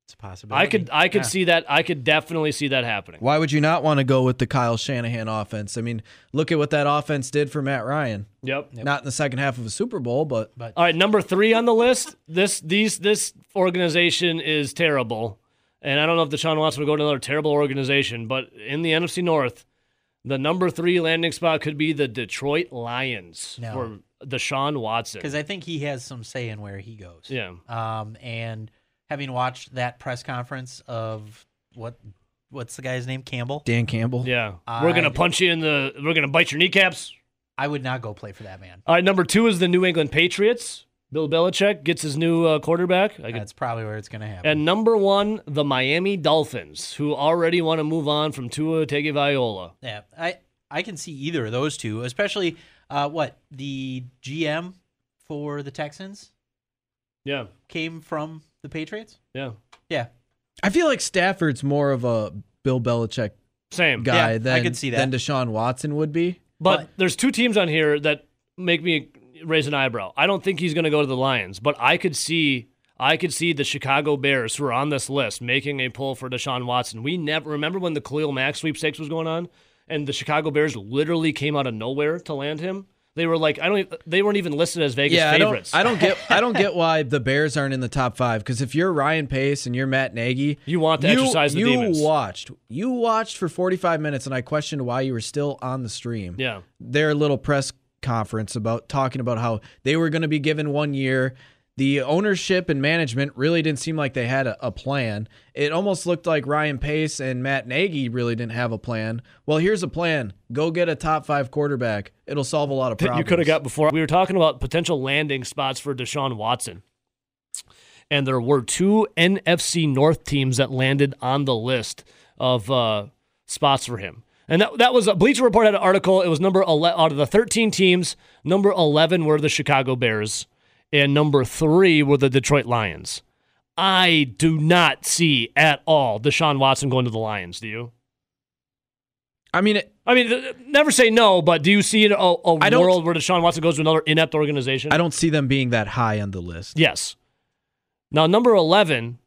It's a possibility. I could I could yeah. see that. I could definitely see that happening. Why would you not want to go with the Kyle Shanahan offense? I mean, look at what that offense did for Matt Ryan. Yep. yep. Not in the second half of a Super Bowl, but, but all right, number three on the list. This these this organization is terrible. And I don't know if Deshaun Watson would go to another terrible organization, but in the N F C North, the number three landing spot could be the Detroit Lions no. for Deshaun Watson. Because I think he has some say in where he goes. Yeah. Um and having watched that press conference of what, what's the guy's name? Campbell? Dan Campbell. Yeah. I'd, we're going to punch you in the, we're going to bite your kneecaps. I would not go play for that man. All right, number two is the New England Patriots. Bill Belichick gets his new uh, quarterback. I That's could, probably where it's going to happen. And number one, the Miami Dolphins, who already want to move on from Tua Tagovailoa. Yeah, I, I can see either of those two, especially uh, what, the G M for the Texans? Yeah. Came from the Patriots? Yeah. Yeah. I feel like Stafford's more of a Bill Belichick Same. guy yeah, than, I could see that. than Deshaun Watson would be. But, but there's two teams on here that make me raise an eyebrow. I don't think he's going to go to the Lions, but I could see I could see the Chicago Bears, who are on this list, making a pull for Deshaun Watson. We never remember when the Khalil Mack sweepstakes was going on, and the Chicago Bears literally came out of nowhere to land him. They were like, I don't. They weren't even listed as Vegas yeah, favorites. I don't, I don't get. I don't get why the Bears aren't in the top five. Because if you're Ryan Pace and you're Matt Nagy, you want to you, exercise the you demons. You watched. You watched for forty-five minutes, and I questioned why you were still on the stream. Yeah, their little press conference about talking about how they were going to be given one year. The ownership and management really didn't seem like they had a, a plan. It almost looked like Ryan Pace and Matt Nagy really didn't have a plan. Well, here's a plan. Go get a top five quarterback. It'll solve a lot of problems. You could have got before. We were talking about potential landing spots for Deshaun Watson. And there were two N F C North teams that landed on the list of uh, spots for him. And that, that was a Bleacher Report had an article. It was number eleven out of the thirteen teams. Number eleven were the Chicago Bears. And number three were the Detroit Lions. I do not see at all Deshaun Watson going to the Lions. Do you? I mean, it, I mean, never say no, but do you see a, a world where Deshaun Watson goes to another inept organization? I don't see them being that high on the list. Yes. Now, number eleven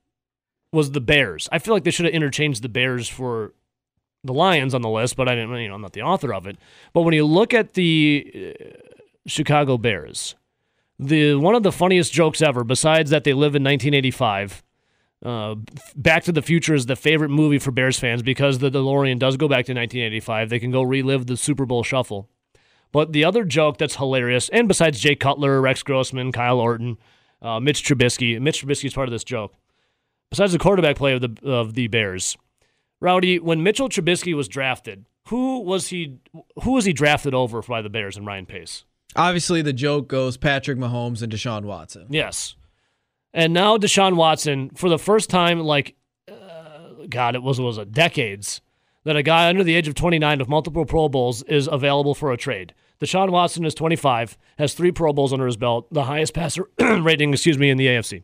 was the Bears. I feel like they should have interchanged the Bears for the Lions on the list, but I didn't. You know, I'm not the author of it. But when you look at the uh, Chicago Bears. The one of the funniest jokes ever, besides that they live in nineteen eighty-five, uh, Back to the Future is the favorite movie for Bears fans because the DeLorean does go back to nineteen eighty-five. They can go relive the Super Bowl shuffle. But the other joke that's hilarious, and besides Jay Cutler, Rex Grossman, Kyle Orton, uh, Mitch Trubisky, Mitch Trubisky is part of this joke. Besides the quarterback play of the, of the Bears, Rowdy, when Mitchell Trubisky was drafted, who was he? Who was he drafted over by the Bears and Ryan Pace? Obviously, the joke goes Patrick Mahomes and Deshaun Watson. Yes. And now Deshaun Watson, for the first time, like, uh, God, it was, was a decades, that a guy under the age of twenty-nine with multiple Pro Bowls is available for a trade. Deshaun Watson is twenty-five, has three Pro Bowls under his belt, the highest passer rating, excuse me, in the A F C.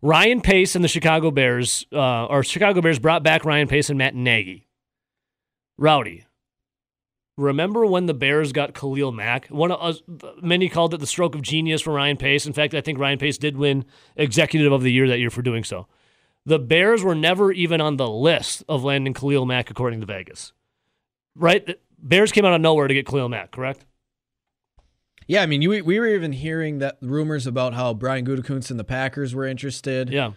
Ryan Pace and the Chicago Bears, uh, or Chicago Bears brought back Ryan Pace and Matt Nagy. Rowdy. Remember when the Bears got Khalil Mack? One of us, many called it the stroke of genius for Ryan Pace. In fact, I think Ryan Pace did win Executive of the Year that year for doing so. The Bears were never even on the list of landing Khalil Mack, according to Vegas. Right? The Bears came out of nowhere to get Khalil Mack, correct? Yeah, I mean, you, we were even hearing that rumors about how Brian Gutekunst and the Packers were interested. Yeah.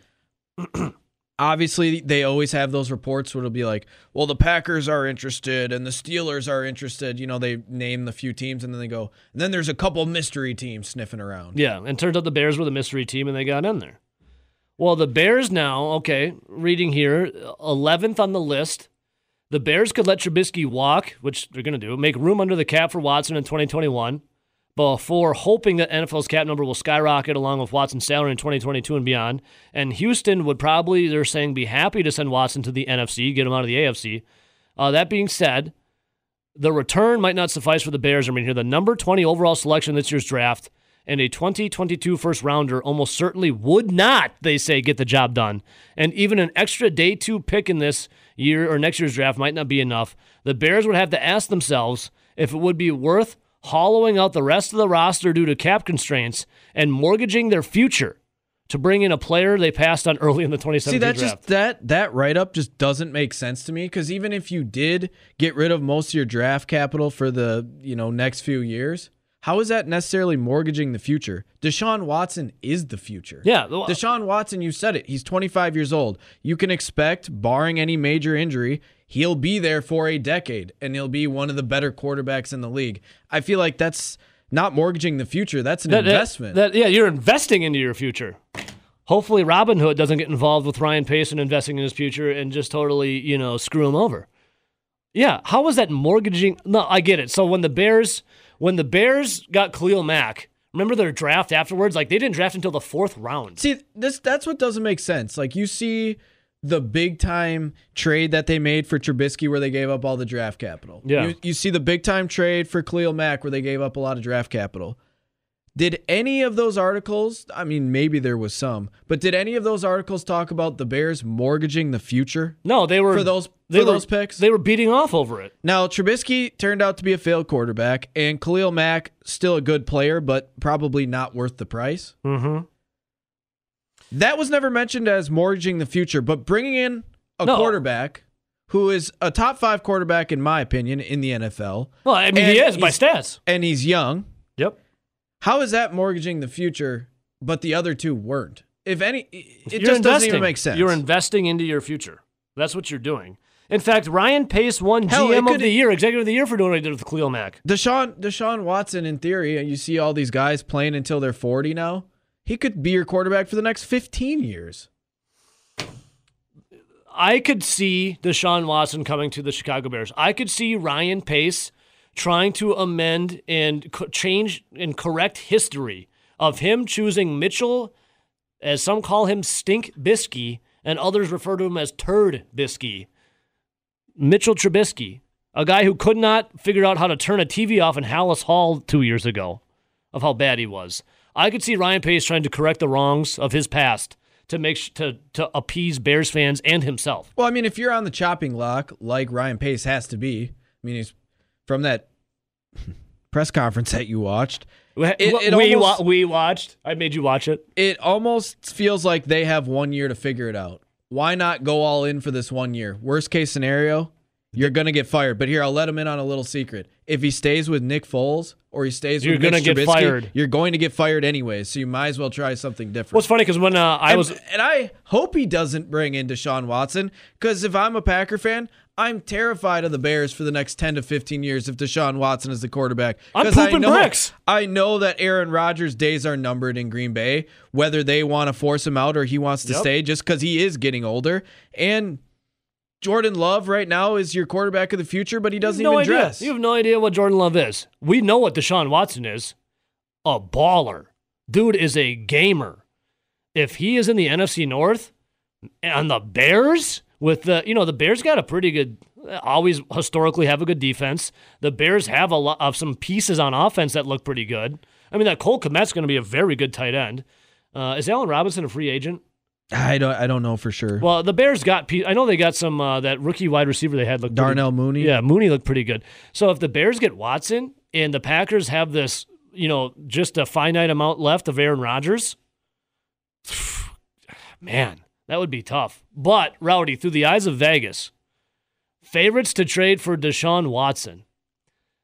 Obviously, they always have those reports where it'll be like, well, the Packers are interested and the Steelers are interested. You know, they name the few teams and then they go, and then there's a couple mystery teams sniffing around. Yeah, and turns out the Bears were the mystery team and they got in there. Well, the Bears now, okay, reading here, eleventh on the list. The Bears could let Trubisky walk, which they're going to do, make room under the cap for Watson in twenty twenty-one before hoping that N F L's cap number will skyrocket along with Watson's salary in twenty twenty-two and beyond. And Houston would probably, they're saying, be happy to send Watson to the N F C, get him out of the A F C. Uh, that being said, the return might not suffice for the Bears. I mean, here, the number twenty overall selection this year's draft and a twenty twenty-two first-rounder almost certainly would not, they say, get the job done. And even an extra day two pick in this year or next year's draft might not be enough. The Bears would have to ask themselves if it would be worth hollowing out the rest of the roster due to cap constraints and mortgaging their future to bring in a player they passed on early in the twenty seventeen See, that draft. Just, that that write-up just doesn't make sense to me, because even if you did get rid of most of your draft capital for the you know next few years, how is that necessarily mortgaging the future? Deshaun Watson is the future. Yeah, well, Deshaun Watson, you said it. He's twenty-five years old. You can expect, barring any major injury, he'll be there for a decade, and he'll be one of the better quarterbacks in the league. I feel like that's not mortgaging the future. That's an that, investment. That, that, yeah, you're investing into your future. Hopefully Robin Hood doesn't get involved with Ryan Pace and investing in his future and just totally, you know, screw him over. Yeah, how is that mortgaging? No, I get it. So when the Bears when the Bears got Khalil Mack, remember their draft afterwards? Like, they didn't draft until the fourth round. See, this that's what doesn't make sense. Like, you see the big time trade that they made for Trubisky where they gave up all the draft capital. Yeah. You, you see the big time trade for Khalil Mack where they gave up a lot of draft capital. Did any of those articles, I mean, maybe there was some, but did any of those articles talk about the Bears mortgaging the future? No, they were for those they for were, those picks. They were beating off over it. Now, Trubisky turned out to be a failed quarterback, and Khalil Mack still a good player, but probably not worth the price. Mm-hmm. That was never mentioned as mortgaging the future, but bringing in a no. quarterback who is a top five quarterback, in my opinion, in the N F L. Well, I mean, he is by stats. And he's young. Yep. How is that mortgaging the future, but the other two weren't? If any, it you're just investing. Doesn't even make sense. You're investing into your future. That's what you're doing. In fact, Ryan Pace won Hell, G M could, of the year, executive of the year for doing what he did with Khalil Mack. Deshaun, Deshaun Watson, in theory, and you see all these guys playing until they're forty now. He could be your quarterback for the next fifteen years. I could see Deshaun Watson coming to the Chicago Bears. I could see Ryan Pace trying to amend and co- change and correct history of him choosing Mitchell, as some call him Stink Bisky, and others refer to him as Turd Bisky. Mitchell Trubisky, a guy who could not figure out how to turn a T V off in Hallis Hall two years ago of how bad he was. I could see Ryan Pace trying to correct the wrongs of his past to make sh- to to appease Bears fans and himself. Well, I mean, if you're on the chopping block, like Ryan Pace has to be, I mean, he's from that press conference that you watched. It, it we almost, wa- we watched. I made you watch it. It almost feels like they have one year to figure it out. Why not go all in for this one year? Worst case scenario, you're going to get fired. But here, I'll let him in on a little secret. If he stays with Nick Foles or he stays you're with Mitch Trubisky, fired. You're going to get fired anyway, so you might as well try something different. Well, it's funny because when uh, I and, was... And I hope he doesn't bring in Deshaun Watson, because if I'm a Packer fan, I'm terrified of the Bears for the next ten to fifteen years if Deshaun Watson is the quarterback. I'm pooping I know, bricks. I know that Aaron Rodgers' days are numbered in Green Bay, whether they want to force him out or he wants to yep. stay, just because he is getting older. And... Jordan Love right now is your quarterback of the future, but he doesn't even dress. You have no idea what Jordan Love is. We know what Deshaun Watson is. A baller. Dude is a gamer. If he is in the N F C North on the Bears with the, you know, the Bears got a pretty good, always historically have a good defense. The Bears have a lot of some pieces on offense that look pretty good. I mean, that Cole Kmet's going to be a very good tight end. Uh, is Allen Robinson a free agent? I don't. I don't know for sure. Well, the Bears got. I know they got some uh, that rookie wide receiver they had looked. Darnell pretty, Mooney. Yeah, Mooney looked pretty good. So if the Bears get Watson and the Packers have this, you know, just a finite amount left of Aaron Rodgers, man, that would be tough. But Rowdy, through the eyes of Vegas, favorites to trade for Deshaun Watson,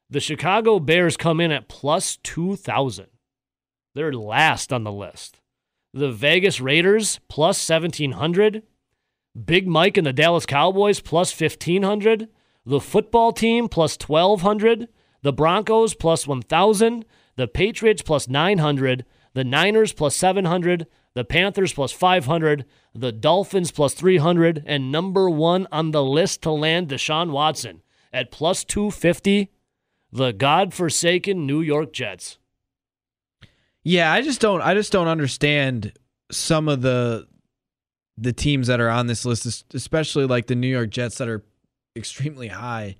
the Chicago Bears come in at plus two thousand. They're last on the list. The Vegas Raiders, plus seventeen hundred. Big Mike and the Dallas Cowboys, plus fifteen hundred. The football team, plus twelve hundred. The Broncos, plus one thousand. The Patriots, plus nine hundred. The Niners, plus seven hundred. The Panthers, plus five hundred. The Dolphins, plus three hundred. And number one on the list to land Deshaun Watson at plus two fifty, the godforsaken New York Jets. Yeah, I just don't. I just don't understand some of the the teams that are on this list, especially like the New York Jets that are extremely high.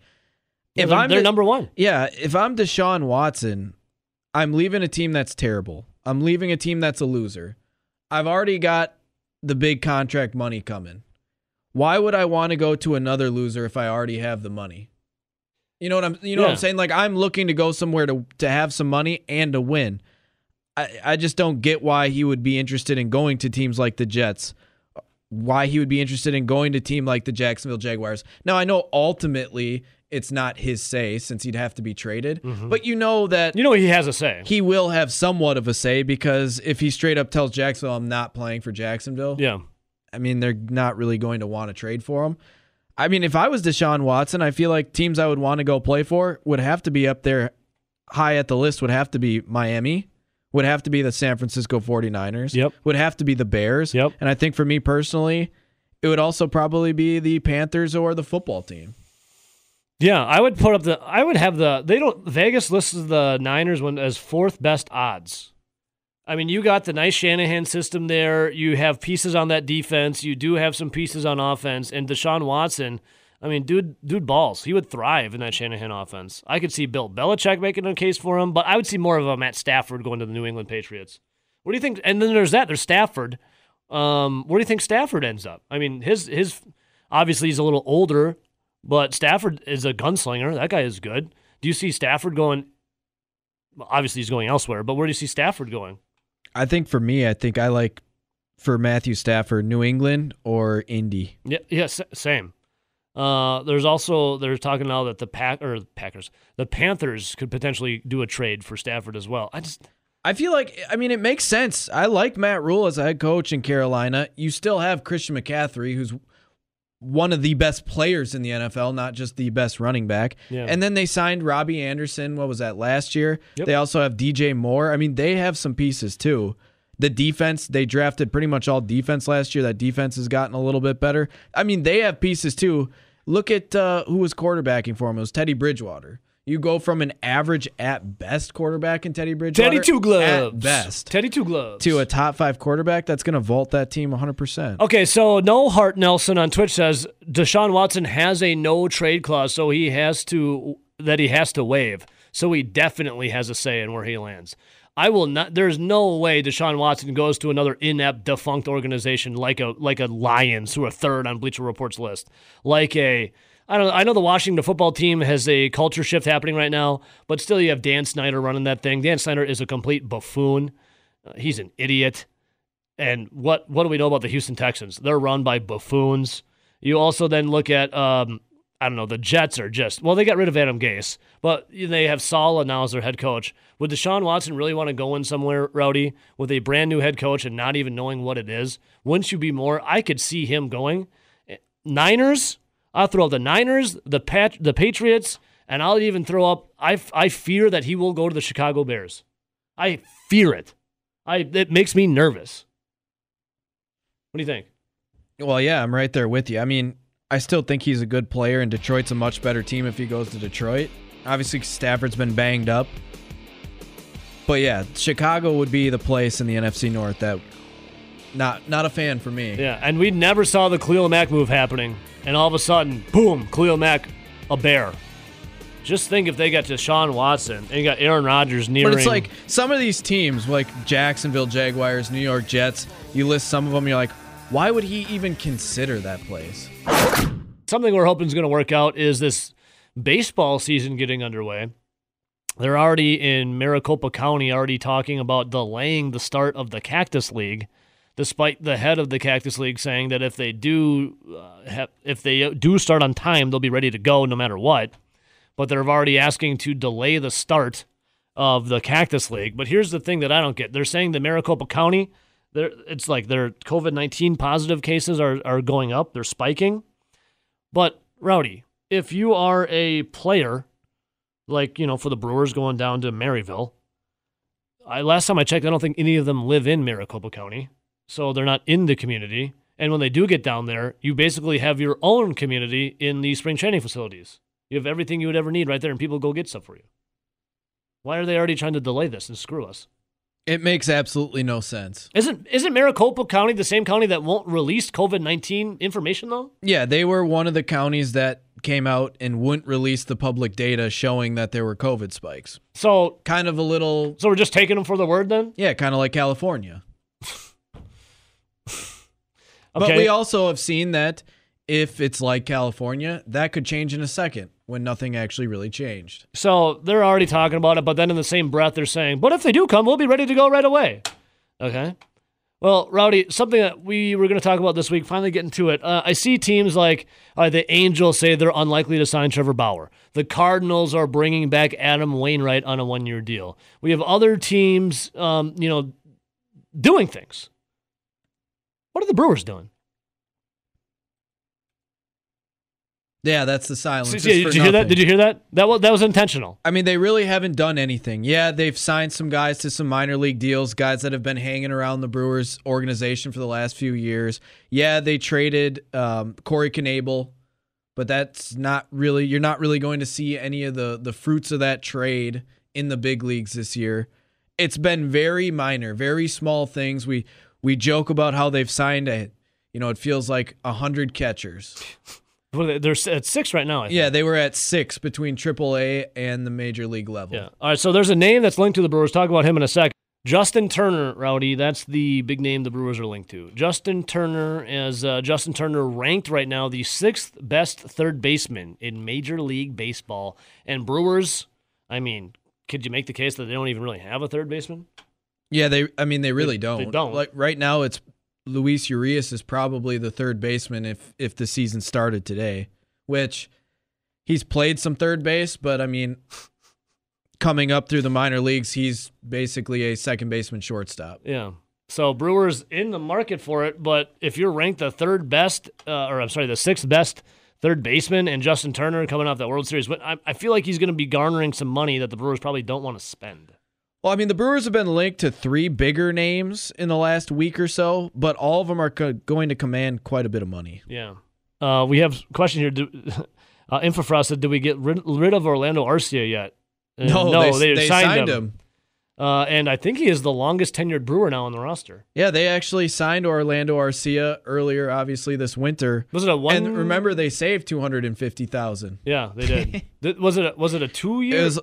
If they're, I'm they're De- number one, yeah. If I'm Deshaun Watson, I'm leaving a team that's terrible. I'm leaving a team that's a loser. I've already got the big contract money coming. Why would I want to go to another loser if I already have the money? You know what I'm. You know yeah. what I'm saying? Like, I'm looking to go somewhere to to have some money and to win. I, I just don't get why he would be interested in going to teams like the Jets, why he would be interested in going to a team like the Jacksonville Jaguars. Now, I know ultimately it's not his say since he'd have to be traded, mm-hmm. but you know that... You know he has a say. He will have somewhat of a say, because if he straight up tells Jacksonville, I'm not playing for Jacksonville, yeah, I mean, they're not really going to want to trade for him. I mean, if I was Deshaun Watson, I feel like teams I would want to go play for would have to be up there high at the list, would have to be Miami, would have to be the San Francisco forty-niners, yep. would have to be the Bears, yep. and I think for me personally, it would also probably be the Panthers or the football team. Yeah, I would put up the, I would have the, they don't, Vegas lists the Niners one as fourth best odds. I mean, you got the nice Shanahan system there. You have pieces on that defense. You do have some pieces on offense. And Deshaun Watson, I mean, dude, dude balls. He would thrive in that Shanahan offense. I could see Bill Belichick making a case for him, but I would see more of a Matt Stafford going to the New England Patriots. What do you think? And then there's that. There's Stafford. Um, where do you think Stafford ends up? I mean, his his obviously he's a little older, but Stafford is a gunslinger. That guy is good. Do you see Stafford going? Well, obviously, he's going elsewhere, but where do you see Stafford going? I think for me, I think I like for Matthew Stafford, New England or Indy. Yeah, yeah, same. Uh, there's also they're talking now that the Pack or Packers, the Panthers could potentially do a trade for Stafford as well. I just, I feel like, I mean, it makes sense. I like Matt Rule as a head coach in Carolina. You still have Christian McCaffrey, who's one of the best players in the N F L, not just the best running back. Yeah. And then they signed Robbie Anderson, what was that, last year? Yep. They also have D J Moore. I mean, they have some pieces too. The defense, they drafted pretty much all defense last year. That defense has gotten a little bit better. I mean, they have pieces too. Look at uh, who was quarterbacking for him. It was Teddy Bridgewater. You go from an average at best quarterback in Teddy Bridgewater, Teddy Two Gloves, at best, Teddy Two Gloves, to a top five quarterback that's going to vault that team one hundred percent. Okay, so No Heart Nelson on Twitch says Deshaun Watson has a no trade clause, so he has to that he has to waive. So he definitely has a say in where he lands. I will not. There's no way Deshaun Watson goes to another inept, defunct organization like a like a Lions, who are third on Bleacher Report's list, like a. I don't. I know the Washington football team has a culture shift happening right now, but still you have Dan Snyder running that thing. Dan Snyder is a complete buffoon. Uh, he's an idiot. And what, what do we know about the Houston Texans? They're run by buffoons. You also then look at, um, I don't know, the Jets are just, well, they got rid of Adam Gase, but they have Sala now as their head coach. Would Deshaun Watson really want to go in somewhere, Rowdy, with a brand new head coach and not even knowing what it is? Wouldn't you be more, I could see him going. Niners? I'll throw up the Niners, the Pat, the Patriots, and I'll even throw up, I, I fear that he will go to the Chicago Bears. I fear it. I It makes me nervous. What do you think? Well, yeah, I'm right there with you. I mean, I still think he's a good player, and Detroit's a much better team if he goes to Detroit. Obviously, Stafford's been banged up. But, yeah, Chicago would be the place in the N F C North that... Not not a fan for me. Yeah, and we never saw the Khalil Mack move happening. And all of a sudden, boom, Khalil Mack, a bear. Just think if they got Deshaun Watson and you got Aaron Rodgers nearing. But it's like some of these teams, like Jacksonville Jaguars, New York Jets, you list some of them, you're like, why would he even consider that place? Something we're hoping is going to work out is this baseball season getting underway. They're already in Maricopa County already talking about delaying the start of the Cactus League, despite the head of the Cactus League saying that if they do uh, have, if they do start on time, they'll be ready to go no matter what. But they're already asking to delay the start of the Cactus League. But here's the thing that I don't get. They're saying that Maricopa County, it's like their COVID nineteen positive cases are, are going up. They're spiking. But, Rowdy, if you are a player, like, you know, for the Brewers going down to Maryville, I last time I checked, I don't think any of them live in Maricopa County. So they're not in the community. And when they do get down there, you basically have your own community in the spring training facilities. You have everything you would ever need right there, and people go get stuff for you. Why are they already trying to delay this and screw us? It makes absolutely no sense. Isn't isn't Maricopa County the same county that won't release COVID nineteen information, though? Yeah, they were one of the counties that came out and wouldn't release the public data showing that there were COVID spikes. So kind of a little... So we're just taking them for the word, then? Yeah, kind of like California. Okay. But we also have seen that if it's like California, that could change in a second when nothing actually really changed. So they're already talking about it, but then in the same breath, they're saying, but if they do come, we'll be ready to go right away. Okay. Well, Rowdy, something that we were going to talk about this week, finally getting to it. Uh, I see teams like uh, the Angels say they're unlikely to sign Trevor Bauer. The Cardinals are bringing back Adam Wainwright on a one-year deal. We have other teams, um, you know, doing things. What are the Brewers doing? Yeah, that's the silence. So, yeah, did you nothing. hear that? Did you hear that? That was, that was intentional. I mean, they really haven't done anything. Yeah, they've signed some guys to some minor league deals, guys that have been hanging around the Brewers organization for the last few years. Yeah, they traded um, Corey Knebel, but that's not really, you're not really going to see any of the, the fruits of that trade in the big leagues this year. it's been very minor, very small things. We we joke about how they've signed a, you know, it feels like a hundred catchers. Well, they're at six right now, I think. Yeah, they were at six between triple A and the major league level. Yeah. All right, so there's a name that's linked to the Brewers. Talk about him in a second. Justin Turner, Rowdy, that's the big name the Brewers are linked to. Justin Turner is uh, Justin Turner ranked right now the sixth best third baseman in Major League Baseball. And Brewers, I mean, could you make the case that they don't even really have a third baseman? Yeah, they. I mean, they really they, don't. They don't. Like right now, it's Luis Urias is probably the third baseman if if the season started today, which he's played some third base, but I mean. Coming up through the minor leagues, he's basically a second baseman shortstop. Yeah. So Brewers in the market for it, but if you're ranked the third best, uh, or I'm sorry, the sixth best third baseman and Justin Turner coming off that World Series, I, I feel like he's going to be garnering some money that the Brewers probably don't want to spend. Well, I mean, the Brewers have been linked to three bigger names in the last week or so, but all of them are co- going to command quite a bit of money. Yeah. Uh, we have a question here. Do, uh, Infofrost said, did we get rid, rid of Orlando Arcia yet? And no, no, they, they, they signed, signed him. him. Uh, and I think he is the longest tenured Brewer now on the roster. Yeah, they actually signed Orlando Arcia earlier, obviously, this winter. Was it a one? And remember, they saved two hundred fifty thousand dollars. Yeah, they did. Th- was it a, was it a two-year? It was,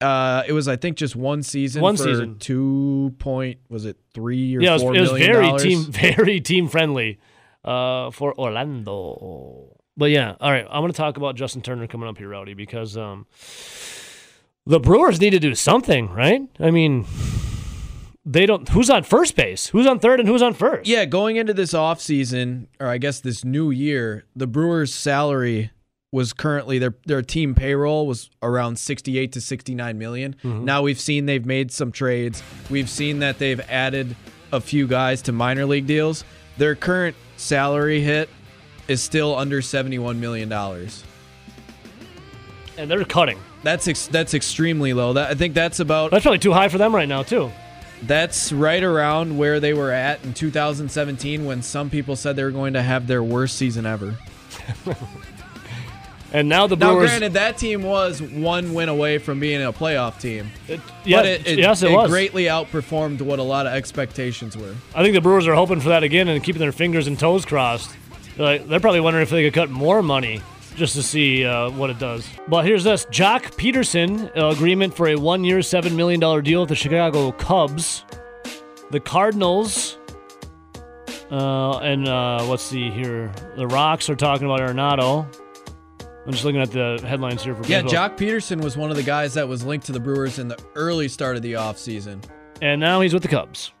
uh, it was, I think, just one season one for season. two point, was it three or yeah, four it was, it was million dollars? Yeah, it was very team, very team-friendly uh, for Orlando. But, yeah, all right, I'm going to talk about Justin Turner coming up here, Rowdy, because um, – the Brewers need to do something, right? I mean, they don't. Who's on first base? Who's on third and who's on first? Yeah, going into this offseason, or I guess this new year, the Brewers' salary was currently, their their team payroll was around sixty-eight to sixty-nine million dollars. Mm-hmm. Now we've seen they've made some trades. We've seen that they've added a few guys to minor league deals. Their current salary hit is still under seventy-one million dollars. And they're cutting. That's ex- that's extremely low. That, I think that's about... That's probably too high for them right now, too. That's right around where they were at in two thousand seventeen when some people said they were going to have their worst season ever. And now the Brewers... Now, granted, that team was one win away from being a playoff team. It, yeah, but it, it, yes, it, it was. greatly outperformed what a lot of expectations were. I think the Brewers are hoping for that again and keeping their fingers and toes crossed. They're, like, they're probably wondering if they could cut more money. Just to see uh, what it does. But here's this. Jock Peterson, uh, agreement for a one-year, seven million dollars deal with the Chicago Cubs. The Cardinals, uh, and uh, let's see here. The Rocks are talking about Arenado. I'm just looking at the headlines here. for Yeah, baseball. Jock Peterson was one of the guys that was linked to the Brewers in the early start of the offseason. And now he's with the Cubs.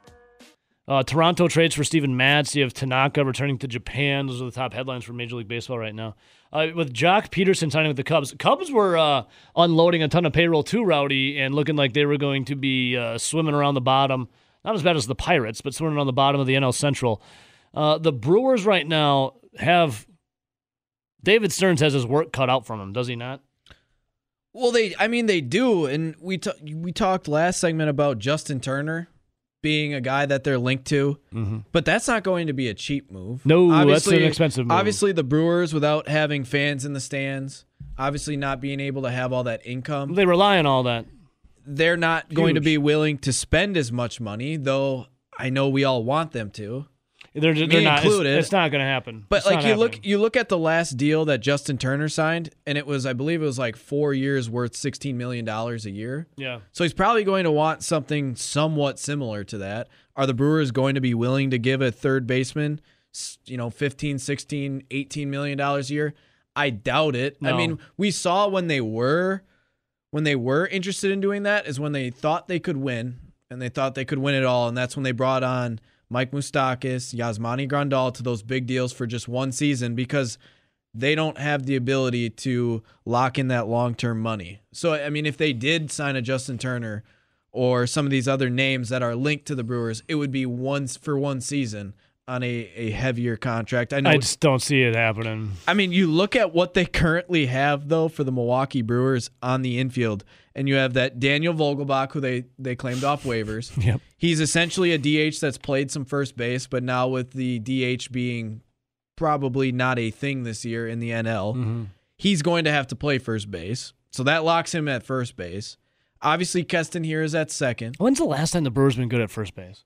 Uh, Toronto trades for Steven Matz. You have Tanaka returning to Japan. Those are the top headlines for Major League Baseball right now. Uh, with Jock Peterson signing with the Cubs, Cubs were uh, unloading a ton of payroll too, Rowdy, and looking like they were going to be uh, swimming around the bottom. Not as bad as the Pirates, but swimming around the bottom of the N L Central. Uh, the Brewers right now have – David Stearns has his work cut out from him, does he not? Well, they. I mean, they do, and we t- we talked last segment about Justin Turner being a guy that they're linked to, mm-hmm. but that's not going to be a cheap move. No, obviously, that's an expensive move. Obviously, the Brewers, without having fans in the stands, obviously not being able to have all that income. They rely on all that. They're not Huge. going to be willing to spend as much money, though I know we all want them to. They're, they're not. It's, it's not going to happen. But it's like you happening. look, you look at the last deal that Justin Turner signed, and it was, I believe, it was like four years worth sixteen million dollars a year. Yeah. So he's probably going to want something somewhat similar to that. Are the Brewers going to be willing to give a third baseman, you know, fifteen, sixteen, eighteen million dollars a year? I doubt it. No. I mean, we saw when they were, when they were interested in doing that is when they thought they could win, and they thought they could win it all, and that's when they brought on Mike Moustakas, Yasmani Grandal to those big deals for just one season because they don't have the ability to lock in that long-term money. So, I mean, if they did sign a Justin Turner or some of these other names that are linked to the Brewers, it would be once for one season on a, a heavier contract. I know, I just don't see it happening. I mean, you look at what they currently have, though, for the Milwaukee Brewers on the infield, and you have that Daniel Vogelbach, who they, they claimed off waivers. Yep. He's essentially a D H that's played some first base, but now with the D H being probably not a thing this year in the N L, mm-hmm. he's going to have to play first base. So that locks him at first base. Obviously, Keston Hiura is at second. When's the last time the Brewers been good at first base?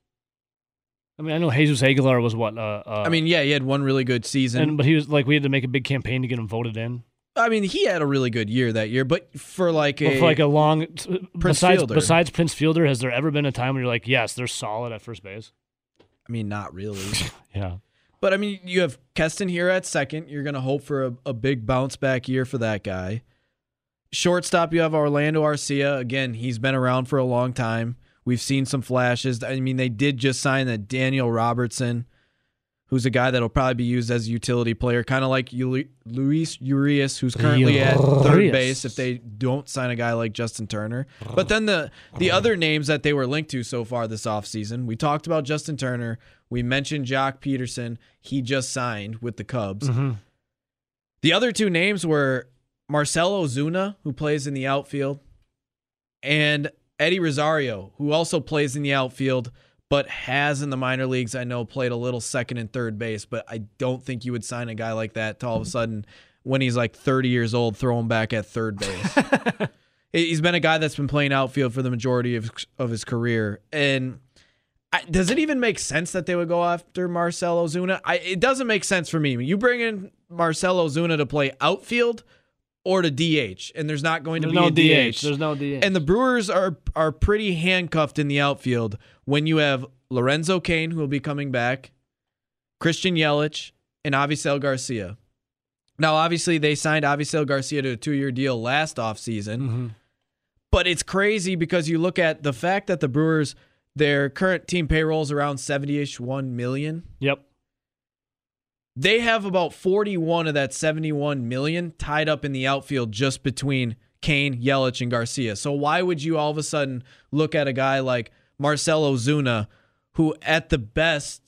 I mean, I know Jesus Aguilar was what? Uh, uh, I mean, yeah, he had one really good season. And, but he was like, we had to make a big campaign to get him voted in. I mean, he had a really good year that year, but for like a well, for like a long Prince besides Fielder. besides Prince Fielder, has there ever been a time where you're like, yes, they're solid at first base? I mean, not really. Yeah. But I mean, you have Keston Hiura at second. You're going to hope for a, a big bounce back year for that guy. Shortstop, you have Orlando Arcia. Again, he's been around for a long time. We've seen some flashes. I mean, they did just sign that Daniel Robertson, who's a guy that'll probably be used as a utility player, kind of like Uli- Luis Urias, who's currently Urias. at third base if they don't sign a guy like Justin Turner. But then the, the other names that they were linked to so far this offseason, we talked about Justin Turner. We mentioned Jock Peterson. He just signed with the Cubs. Mm-hmm. The other two names were Marcell Ozuna, who plays in the outfield, and Eddie Rosario, who also plays in the outfield, but has in the minor leagues, I know, played a little second and third base, but I don't think you would sign a guy like that to all of a sudden, when he's like thirty years old, throw him back at third base. He's been a guy that's been playing outfield for the majority of, of his career. And I, does it even make sense that they would go after Marcell Ozuna? I, it doesn't make sense for me. You bring in Marcell Ozuna to play outfield or to D H, and there's not going to there's be no a D H. D H. There's no D H. And the Brewers are are pretty handcuffed in the outfield when you have Lorenzo Cain, who will be coming back, Christian Yelich, and Avisel Garcia. Now, obviously, they signed Avisel Garcia to a two-year deal last offseason, mm-hmm. but it's crazy because you look at the fact that the Brewers, their current team payroll is around seventy-ish, one million. Yep. They have about forty-one of that seventy-one million tied up in the outfield just between Cain, Yelich, and Garcia. So why would you all of a sudden look at a guy like Marcell Ozuna, who at the best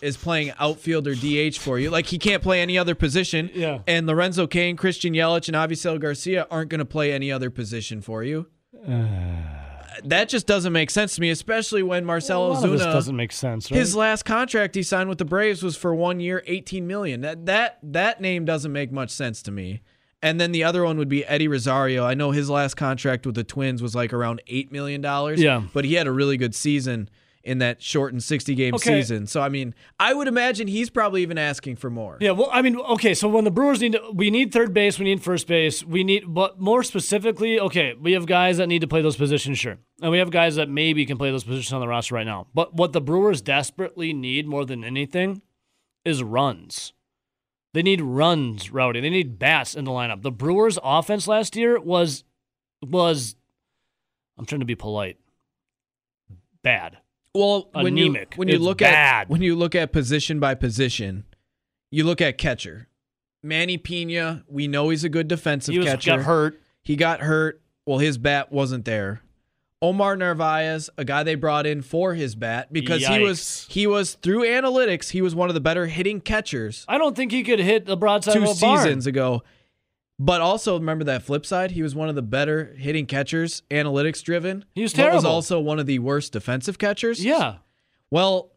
is playing outfield or D H for you? Like, he can't play any other position. Yeah. And Lorenzo Cain, Christian Yelich, and Avisel Garcia aren't going to play any other position for you. Uh... That just doesn't make sense to me, especially when Marcell well, Ozuna doesn't make sense. Right? His last contract he signed with the Braves was for one year, eighteen million. That that that name doesn't make much sense to me. And then the other one would be Eddie Rosario. I know his last contract with the Twins was like around eight million dollars. Yeah, but he had a really good season in that shortened sixty-game okay. season. So I mean, I would imagine he's probably even asking for more. Yeah. Well, I mean, okay. So when the Brewers need, to, we need third base, we need first base, we need, but more specifically, okay, we have guys that need to play those positions, sure, and we have guys that maybe can play those positions on the roster right now. But what the Brewers desperately need more than anything is runs. They need runs, Rowdy. They need bats in the lineup. The Brewers' offense last year was was, I'm trying to be polite, bad. Well, when you, when you look bad. at when you look at position by position, you look at catcher. Manny Pena, we know he's a good defensive he was, catcher. He got hurt. He got hurt. Well, his bat wasn't there. Omar Narvaez, a guy they brought in for his bat because Yikes. he was he was through analytics, he was one of the better hitting catchers. I don't think he could hit the broadside two of a seasons barn. ago. But also, remember that flip side? He was one of the better hitting catchers, analytics-driven. He was terrible. But was also one of the worst defensive catchers. Yeah. Well,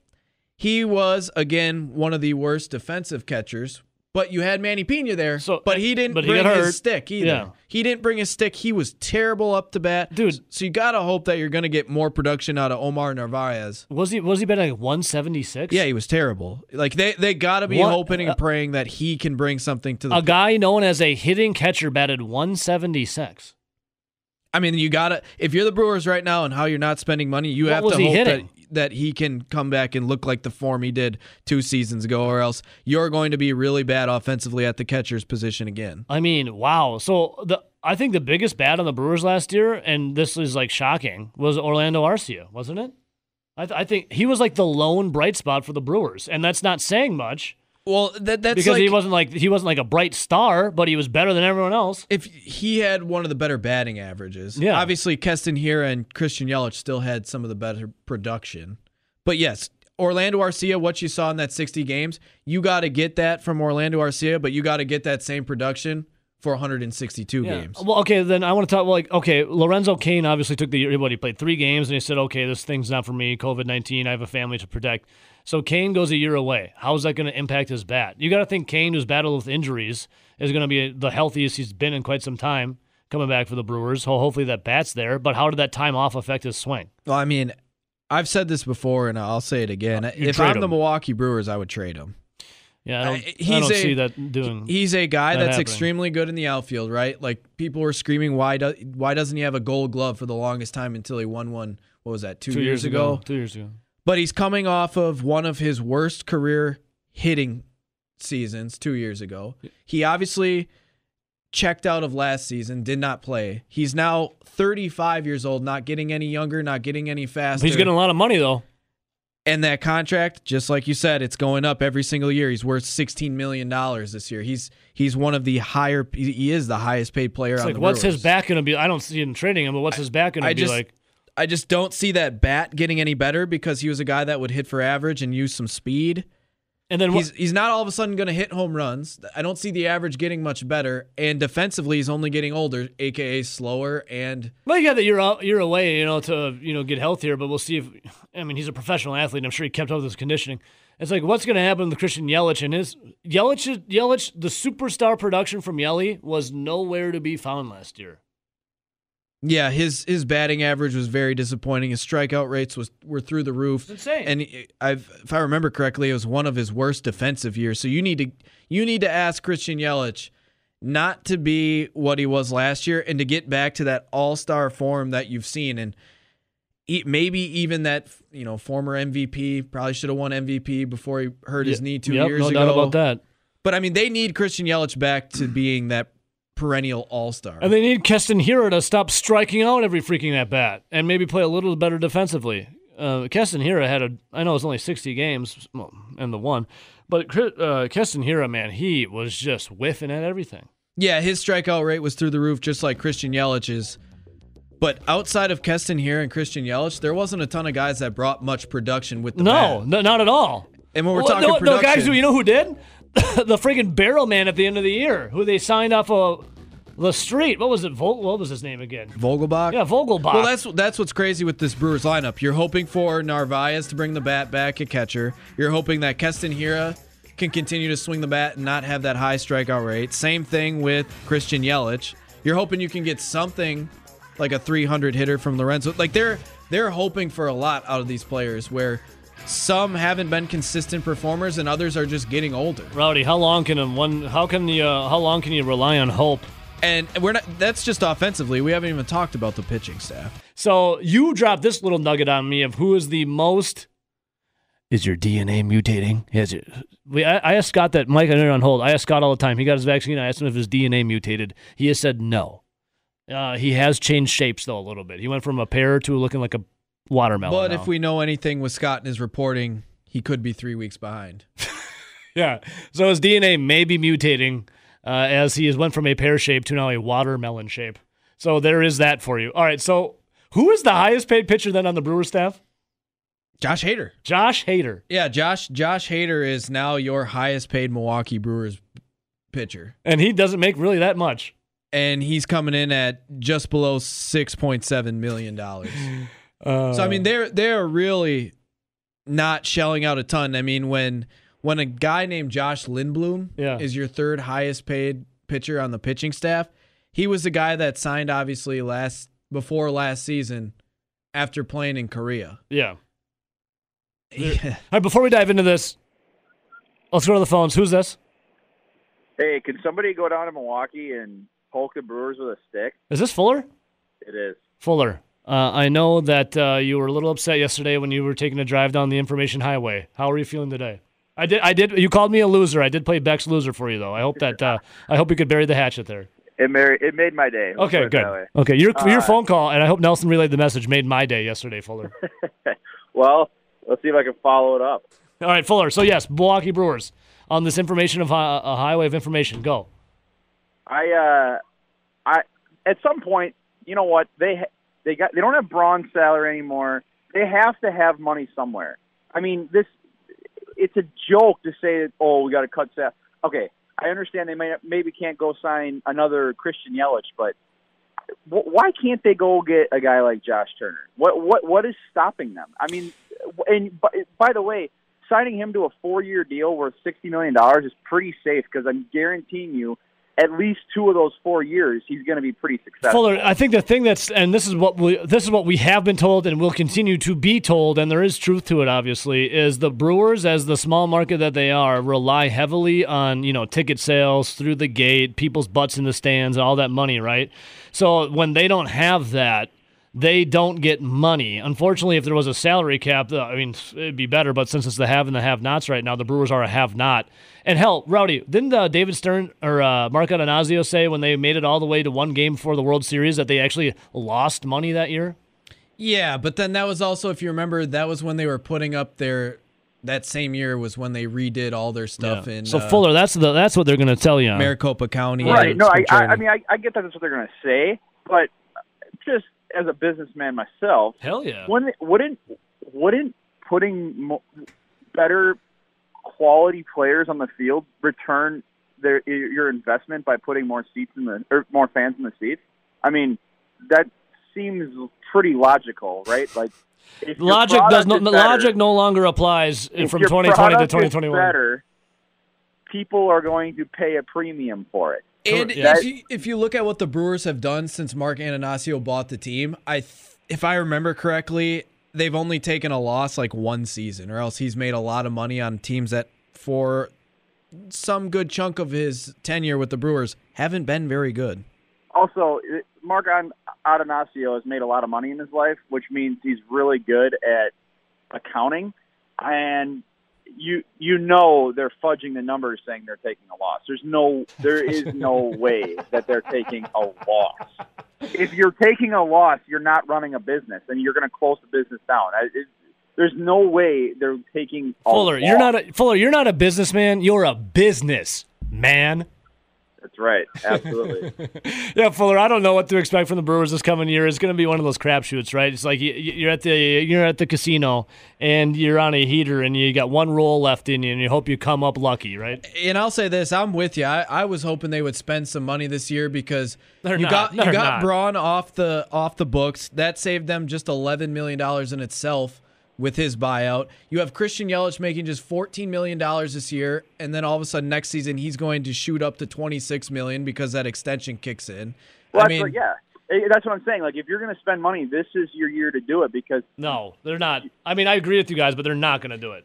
he was, again, one of the worst defensive catchers, but you had Manny Pena there, so, but he didn't but bring he his stick either. Yeah. He didn't bring his stick. He was terrible up to bat. Dude. So you got to hope that you're going to get more production out of Omar Narvaez. Was he was he batting like one seventy-six? Yeah, he was terrible. Like they they got to be what? hoping and praying that he can bring something to the A guy known as a hitting catcher batted one seventy-six. I mean, you got to if you're the Brewers right now and how you're not spending money, you what have to hope hitting? that that he can come back and look like the form he did two seasons ago, or else you're going to be really bad offensively at the catcher's position again. I mean, wow. So the I think the biggest bat on the Brewers last year, and this is like shocking, was Orlando Arcia, wasn't it? I, th- I think he was like the lone bright spot for the Brewers, and that's not saying much. Well, that that's because like, he wasn't like he wasn't like a bright star, but he was better than everyone else. If he had one of the better batting averages, yeah. Obviously, Keston Hiura and Christian Yelich still had some of the better production. But yes, Orlando Arcia, what you saw in that sixty games, you got to get that from Orlando Arcia, but you got to get that same production for one sixty-two yeah. games. Well, okay, then I want to talk. Well, like, okay, Lorenzo Cain obviously took the year. What he played three games, and he said, "Okay, this thing's not for me. COVID nineteen. I have a family to protect." So Cain goes a year away. How is that going to impact his bat? You got to think Cain, who's battled with injuries, is going to be the healthiest he's been in quite some time. coming back for the Brewers. Hopefully that bat's there. But how did that time off affect his swing? Well, I mean, I've said this before, and I'll say it again. Uh, if I'm him. the Milwaukee Brewers, I would trade him. Yeah, I don't, I, he's I don't a, see that doing. He's a guy that that's happening. Extremely good in the outfield, right? Like, people were screaming, why do, why doesn't he have a Gold Glove for the longest time until he won one? What was that? Two, two years, years ago? ago. Two years ago. But he's coming off of one of his worst career hitting seasons two years ago. He obviously checked out of last season, did not play. He's now thirty-five years old, not getting any younger, not getting any faster. He's getting a lot of money, though. And that contract, just like you said, it's going up every single year. He's worth sixteen million dollars this year. He's he's one of the higher – he is the highest-paid player it's on like, the what's Brewers. His back going to be – I don't see him trading him, but what's I, his back going to be just, like? I just don't see that bat getting any better because he was a guy that would hit for average and use some speed. And then he's, he's not all of a sudden going to hit home runs. I don't see the average getting much better. And defensively, he's only getting older, a k a slower. And well, yeah, that you're out, you're away, you know, to you know get healthier. But we'll see if I mean he's a professional athlete. And I'm sure he kept up with his conditioning. It's like what's going to happen with Christian Yelich and his Yelich Yelich the superstar production from Yelly was nowhere to be found last year. Yeah, his his batting average was very disappointing. His strikeout rates was were through the roof. It's insane. And I've, if I remember correctly, it was one of his worst defensive years. So you need to you need to ask Christian Yelich not to be what he was last year and to get back to that all-star form that you've seen, and maybe even that you know former M V P, probably should have won M V P before he hurt his yep. knee two yep, years no ago. No doubt about that. But I mean, they need Christian Yelich back to being that perennial all-star. And they need Keston Hiura to stop striking out every freaking at-bat and maybe play a little better defensively. Uh, Keston Hiura had a, I know it's only sixty games, well, and the one, but uh, Keston Hiura, man, he was just whiffing at everything. Yeah, his strikeout rate was through the roof, just like Christian Yelich's. But outside of Keston Hiura and Christian Yelich, there wasn't a ton of guys that brought much production with the No, no not at all. And when we're well, talking no, production... No, guys, you know who did? The freaking barrel man at the end of the year, who they signed off of the street. What was it? Vol- what was his name again? Vogelbach? Yeah, Vogelbach. Well, that's that's what's crazy with this Brewers lineup. You're hoping for Narvaez to bring the bat back at catcher. You're hoping that Keston Hiura can continue to swing the bat and not have that high strikeout rate. Same thing with Christian Yelich. You're hoping you can get something like a three hundred hitter from Lorenzo. Like they're they're hoping for a lot out of these players where some haven't been consistent performers, and others are just getting older. Rowdy, how long can one? How can the? Uh, how long can you rely on hope? And we're not. That's just offensively. We haven't even talked about the pitching staff. So you dropped this little nugget on me of who is the most. Is your D N A mutating? Is it? We, I, I asked Scott that. Mike, I know you're on hold. I asked Scott all the time. He got his vaccine. I asked him if his D N A mutated. He has said no. Uh, he has changed shapes though a little bit. He went from a pear to looking like a watermelon. But now, if we know anything with Scott and his reporting, he could be three weeks behind. Yeah. So his D N A may be mutating uh, as he has went from a pear shape to now a watermelon shape. So there is that for you. All right. So who is the highest paid pitcher then on the Brewers staff? Josh Hader. Josh Hader. Yeah. Josh Josh Hader is now your highest paid Milwaukee Brewers pitcher. And he doesn't make really that much. And he's coming in at just below six point seven million dollars. Uh, so I mean they're they're really not shelling out a ton. I mean when when a guy named Josh Lindblom yeah. is your third highest paid pitcher on the pitching staff, he was the guy that signed obviously last before last season after playing in Korea. Yeah. yeah. All right, before we dive into this, let's go to the phones. Who's this? Hey, can somebody go down to Milwaukee and poke the Brewers with a stick? Is this Fuller? It is. Fuller. Uh, I know that uh, you were a little upset yesterday when you were taking a drive down the information highway. How are you feeling today? I did. I did. You called me a loser. I did play Beck's loser for you, though. I hope that. Uh, I hope you could bury the hatchet there. It, mar- it made my day. Okay, good. Okay, your uh, your phone call, and I hope Nelson relayed the message, made my day yesterday, Fuller. Well, let's see if I can follow it up. All right, Fuller. So yes, Milwaukee Brewers on this information of hi- a highway of information. Go. I uh, I at some point, you know what they. Ha- They got. They don't have Braun's salary anymore. They have to have money somewhere. I mean, this. It's a joke to say that. Oh, we got to cut salary. Okay, I understand they may maybe can't go sign another Christian Yelich, but why can't they go get a guy like Josh Turner? What what what is stopping them? I mean, and by, by the way, signing him to a four-year deal worth sixty million dollars is pretty safe because I'm guaranteeing you at least two of those four years, he's going to be pretty successful. Fuller, I think the thing that's, and this is what we this is what we have been told and will continue to be told, and there is truth to it, obviously, is the Brewers, as the small market that they are, rely heavily on, you know, ticket sales through the gate, people's butts in the stands, all that money, right? So when they don't have that, they don't get money. Unfortunately, if there was a salary cap, I mean, it'd be better, but since it's the have and the have-nots right now, the Brewers are a have-not. And hell, Rowdy, didn't uh, David Stern or uh, Mark Adonazio say when they made it all the way to one game before the World Series that they actually lost money that year? Yeah, but then that was also, if you remember, that was when they were putting up their... That same year was when they redid all their stuff yeah. in. So uh, Fuller, that's the that's what they're going to tell you. On. Maricopa County, right? No, I, I, I mean I, I get that that's what they're going to say, but just as a businessman myself, hell yeah, wouldn't wouldn't, wouldn't putting mo- better quality players on the field return their your investment by putting more seats in the or more fans in the seats? I mean, that seems pretty logical, right? Like. If logic does no, better, logic no longer applies from twenty twenty to twenty twenty-one. Better, people are going to pay a premium for it. And yeah. if, you, if you look at what the Brewers have done since Mark Antanasio bought the team, I, th- if I remember correctly, they've only taken a loss like one season, or else he's made a lot of money on teams that for some good chunk of his tenure with the Brewers haven't been very good. Also, Mark Adonasio has made a lot of money in his life, which means he's really good at accounting. And you you know they're fudging the numbers saying they're taking a loss. There's no, there is no way that they're taking a loss. If you're taking a loss, you're not running a business, and you're going to close the business down. I, it, There's no way they're taking a Fuller, loss. You're not a, Fuller, you're not a businessman. You're a business man. That's right. Absolutely. Yeah, Fuller, I don't know what to expect from the Brewers this coming year. It's going to be one of those crapshoots, right? It's like you're at the you're at the casino and you're on a heater and you got one roll left in you and you hope you come up lucky, right? And I'll say this, I'm with you. I, I was hoping they would spend some money this year because they're you not, got you got not. Braun off the off the books. That saved them just eleven million dollars in itself with his buyout. You have Christian Yelich making just fourteen million dollars this year, and then all of a sudden next season he's going to shoot up to twenty-six million dollars because that extension kicks in. Well, I mean, what, yeah, that's what I'm saying. Like, if you're going to spend money, this is your year to do it because... No, they're not. I mean, I agree with you guys, but they're not going to do it.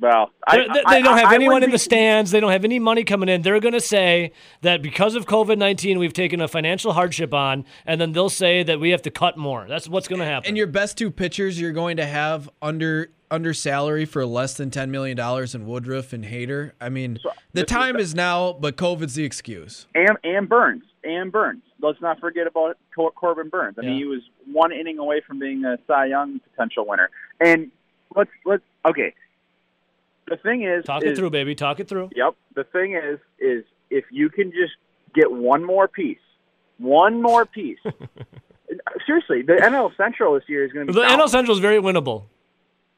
Well, I, they, they don't have I, I, anyone I in the stands. They don't have any money coming in. They're going to say that because of COVID nineteen, we've taken a financial hardship on, and then they'll say that we have to cut more. That's what's going to happen. And your best two pitchers you're going to have under under salary for less than ten million dollars in Woodruff and Hader. I mean, so, the time is, is now, but COVID's the excuse. And, and Burns. And Burns. Let's not forget about Cor- Corbin Burns. I yeah. mean, he was one inning away from being a Cy Young potential winner. And let's let's – okay – The thing is, talk it is, through, baby. Talk it through. Yep. The thing is, is if you can just get one more piece, one more piece. Seriously, the N L Central this year is going to be the down. N L Central is very winnable.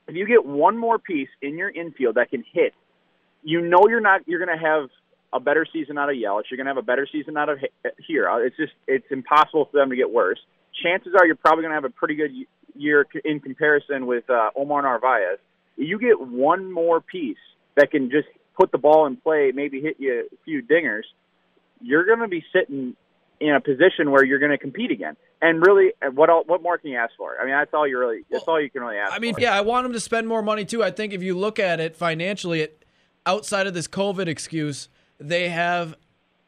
If you get one more piece in your infield that can hit, you know you're not. You're going to have a better season out of Yelich. You're going to have a better season out of here. It's just it's impossible for them to get worse. Chances are you're probably going to have a pretty good year in comparison with uh, Omar Narvaez. You get one more piece that can just put the ball in play, maybe hit you a few dingers, you're going to be sitting in a position where you're going to compete again. And really, what all, what more can you ask for? I mean, that's all you really. That's well, all you can really ask for. I mean, for. yeah, I want them to spend more money, too. I think if you look at it financially, it, outside of this COVID excuse, they have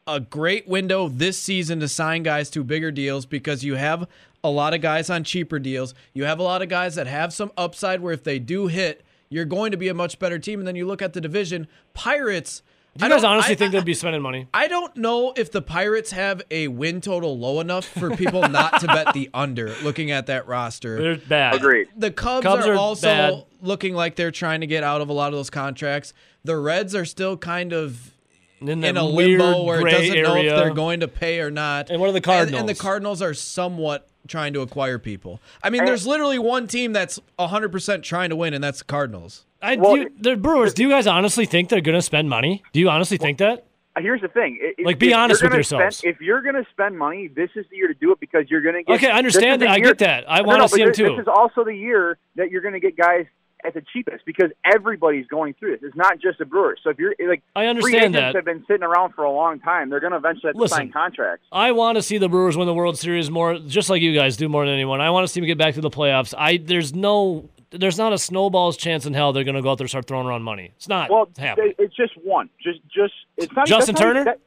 a great window this season to sign guys to bigger deals because you have a lot of guys on cheaper deals. You have a lot of guys that have some upside where if they do hit, you're going to be a much better team. And then you look at the division. Pirates. Do you guys honestly I, think they'll be spending money? I don't know if the Pirates have a win total low enough for people not to bet the under looking at that roster. They're bad. Agreed. The Cubs, Cubs are, are also bad. Looking like they're trying to get out of a lot of those contracts. The Reds are still kind of in, in a limbo where it doesn't area. know if they're going to pay or not. And what are the Cardinals? And, and the Cardinals are somewhat trying to acquire people. I mean, there's literally one team that's one hundred percent trying to win, and that's the Cardinals. I well, do, the Brewers, do you guys honestly think they're going to spend money? Do you honestly well, think that? Here's the thing. If, like, be honest with yourselves. Spend, if you're going to spend money, this is the year to do it because you're going to get... Okay, I understand that. I get that. I want to no, no, see them, too. This is also the year that you're going to get guys at the cheapest because everybody's going through this. It's not just the Brewers. So if you're like, I understand that have been sitting around for a long time, they're going to eventually have to Listen, sign contracts. I want to see the Brewers win the World Series more, just like you guys do more than anyone. I want to see them get back to the playoffs. I there's no, there's not a snowball's chance in hell they're going to go out there and start throwing around money. It's not well, happening. It's just one. Just, just it's not Justin Turner. Not, that,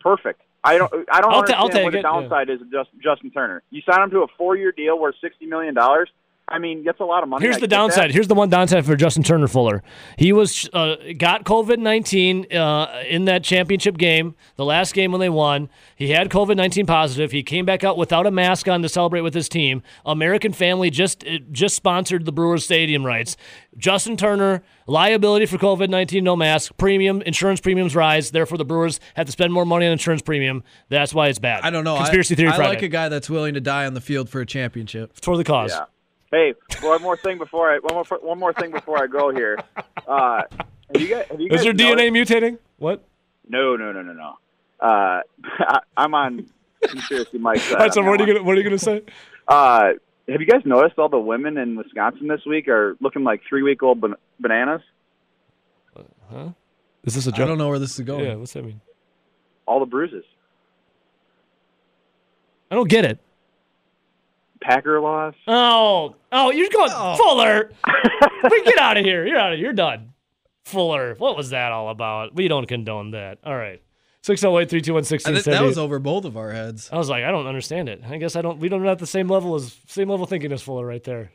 perfect. I don't. I don't I'll understand t- what the it. downside yeah. is of just, Justin Turner. You sign him to a four-year deal worth sixty million dollars. I mean, that's a lot of money. Here's I the downside. That. Here's the one downside for Justin Turner Fuller. He was uh, got COVID nineteen uh, in that championship game, the last game when they won. He had COVID nineteen positive. He came back out without a mask on to celebrate with his team. American Family just it just sponsored the Brewers Stadium rights. Justin Turner, liability for COVID nineteen, no mask, premium, insurance premiums rise. Therefore, the Brewers have to spend more money on insurance premium. That's why it's bad. I don't know. Conspiracy I, theory I Friday. like a guy that's willing to die on the field for a championship. For the cause. Yeah. Hey, one more thing before I one more one more thing before I go here. Uh, have you guys, have you guys Is your D N A mutating? What? No, no, no, no, no. Uh, I, I'm on conspiracy, Mike. All right, so what are you gonna what are you gonna say? Uh, have you guys noticed all the women in Wisconsin this week are looking like three week old ban- bananas? Huh? Is this a joke? I don't know where this is going. Yeah, what's that mean? All the bruises. I don't get it. Packer loss. Oh, oh, you're going oh. Fuller. Get out of here. You're out of here. You're done. Fuller. What was that all about? We don't condone that. All right. six oh eight, three two one, one six seven oh. That was over both of our heads. I was like, I don't understand it. I guess I don't. We don't have the same level as same level thinking as Fuller right there.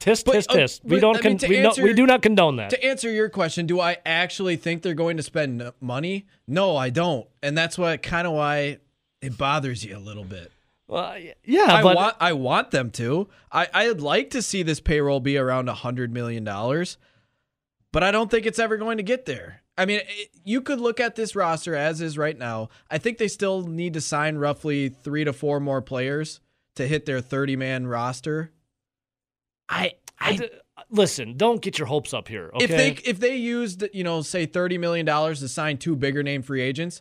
Tis, tis, but, tis. Uh, we don't. I mean, con- we, answer, no, we do not condone that. To answer your question, do I actually think they're going to spend money? No, I don't, and that's what kind of why it bothers you a little bit. Well, yeah, I but want I want them to. I I'd like to see this payroll be around a hundred million dollars, but I don't think it's ever going to get there. I mean, it, you could look at this roster as is right now. I think they still need to sign roughly three to four more players to hit their thirty-man roster. I I. I Listen, don't get your hopes up here. Okay? If they if they used you know say thirty million dollars to sign two bigger name free agents,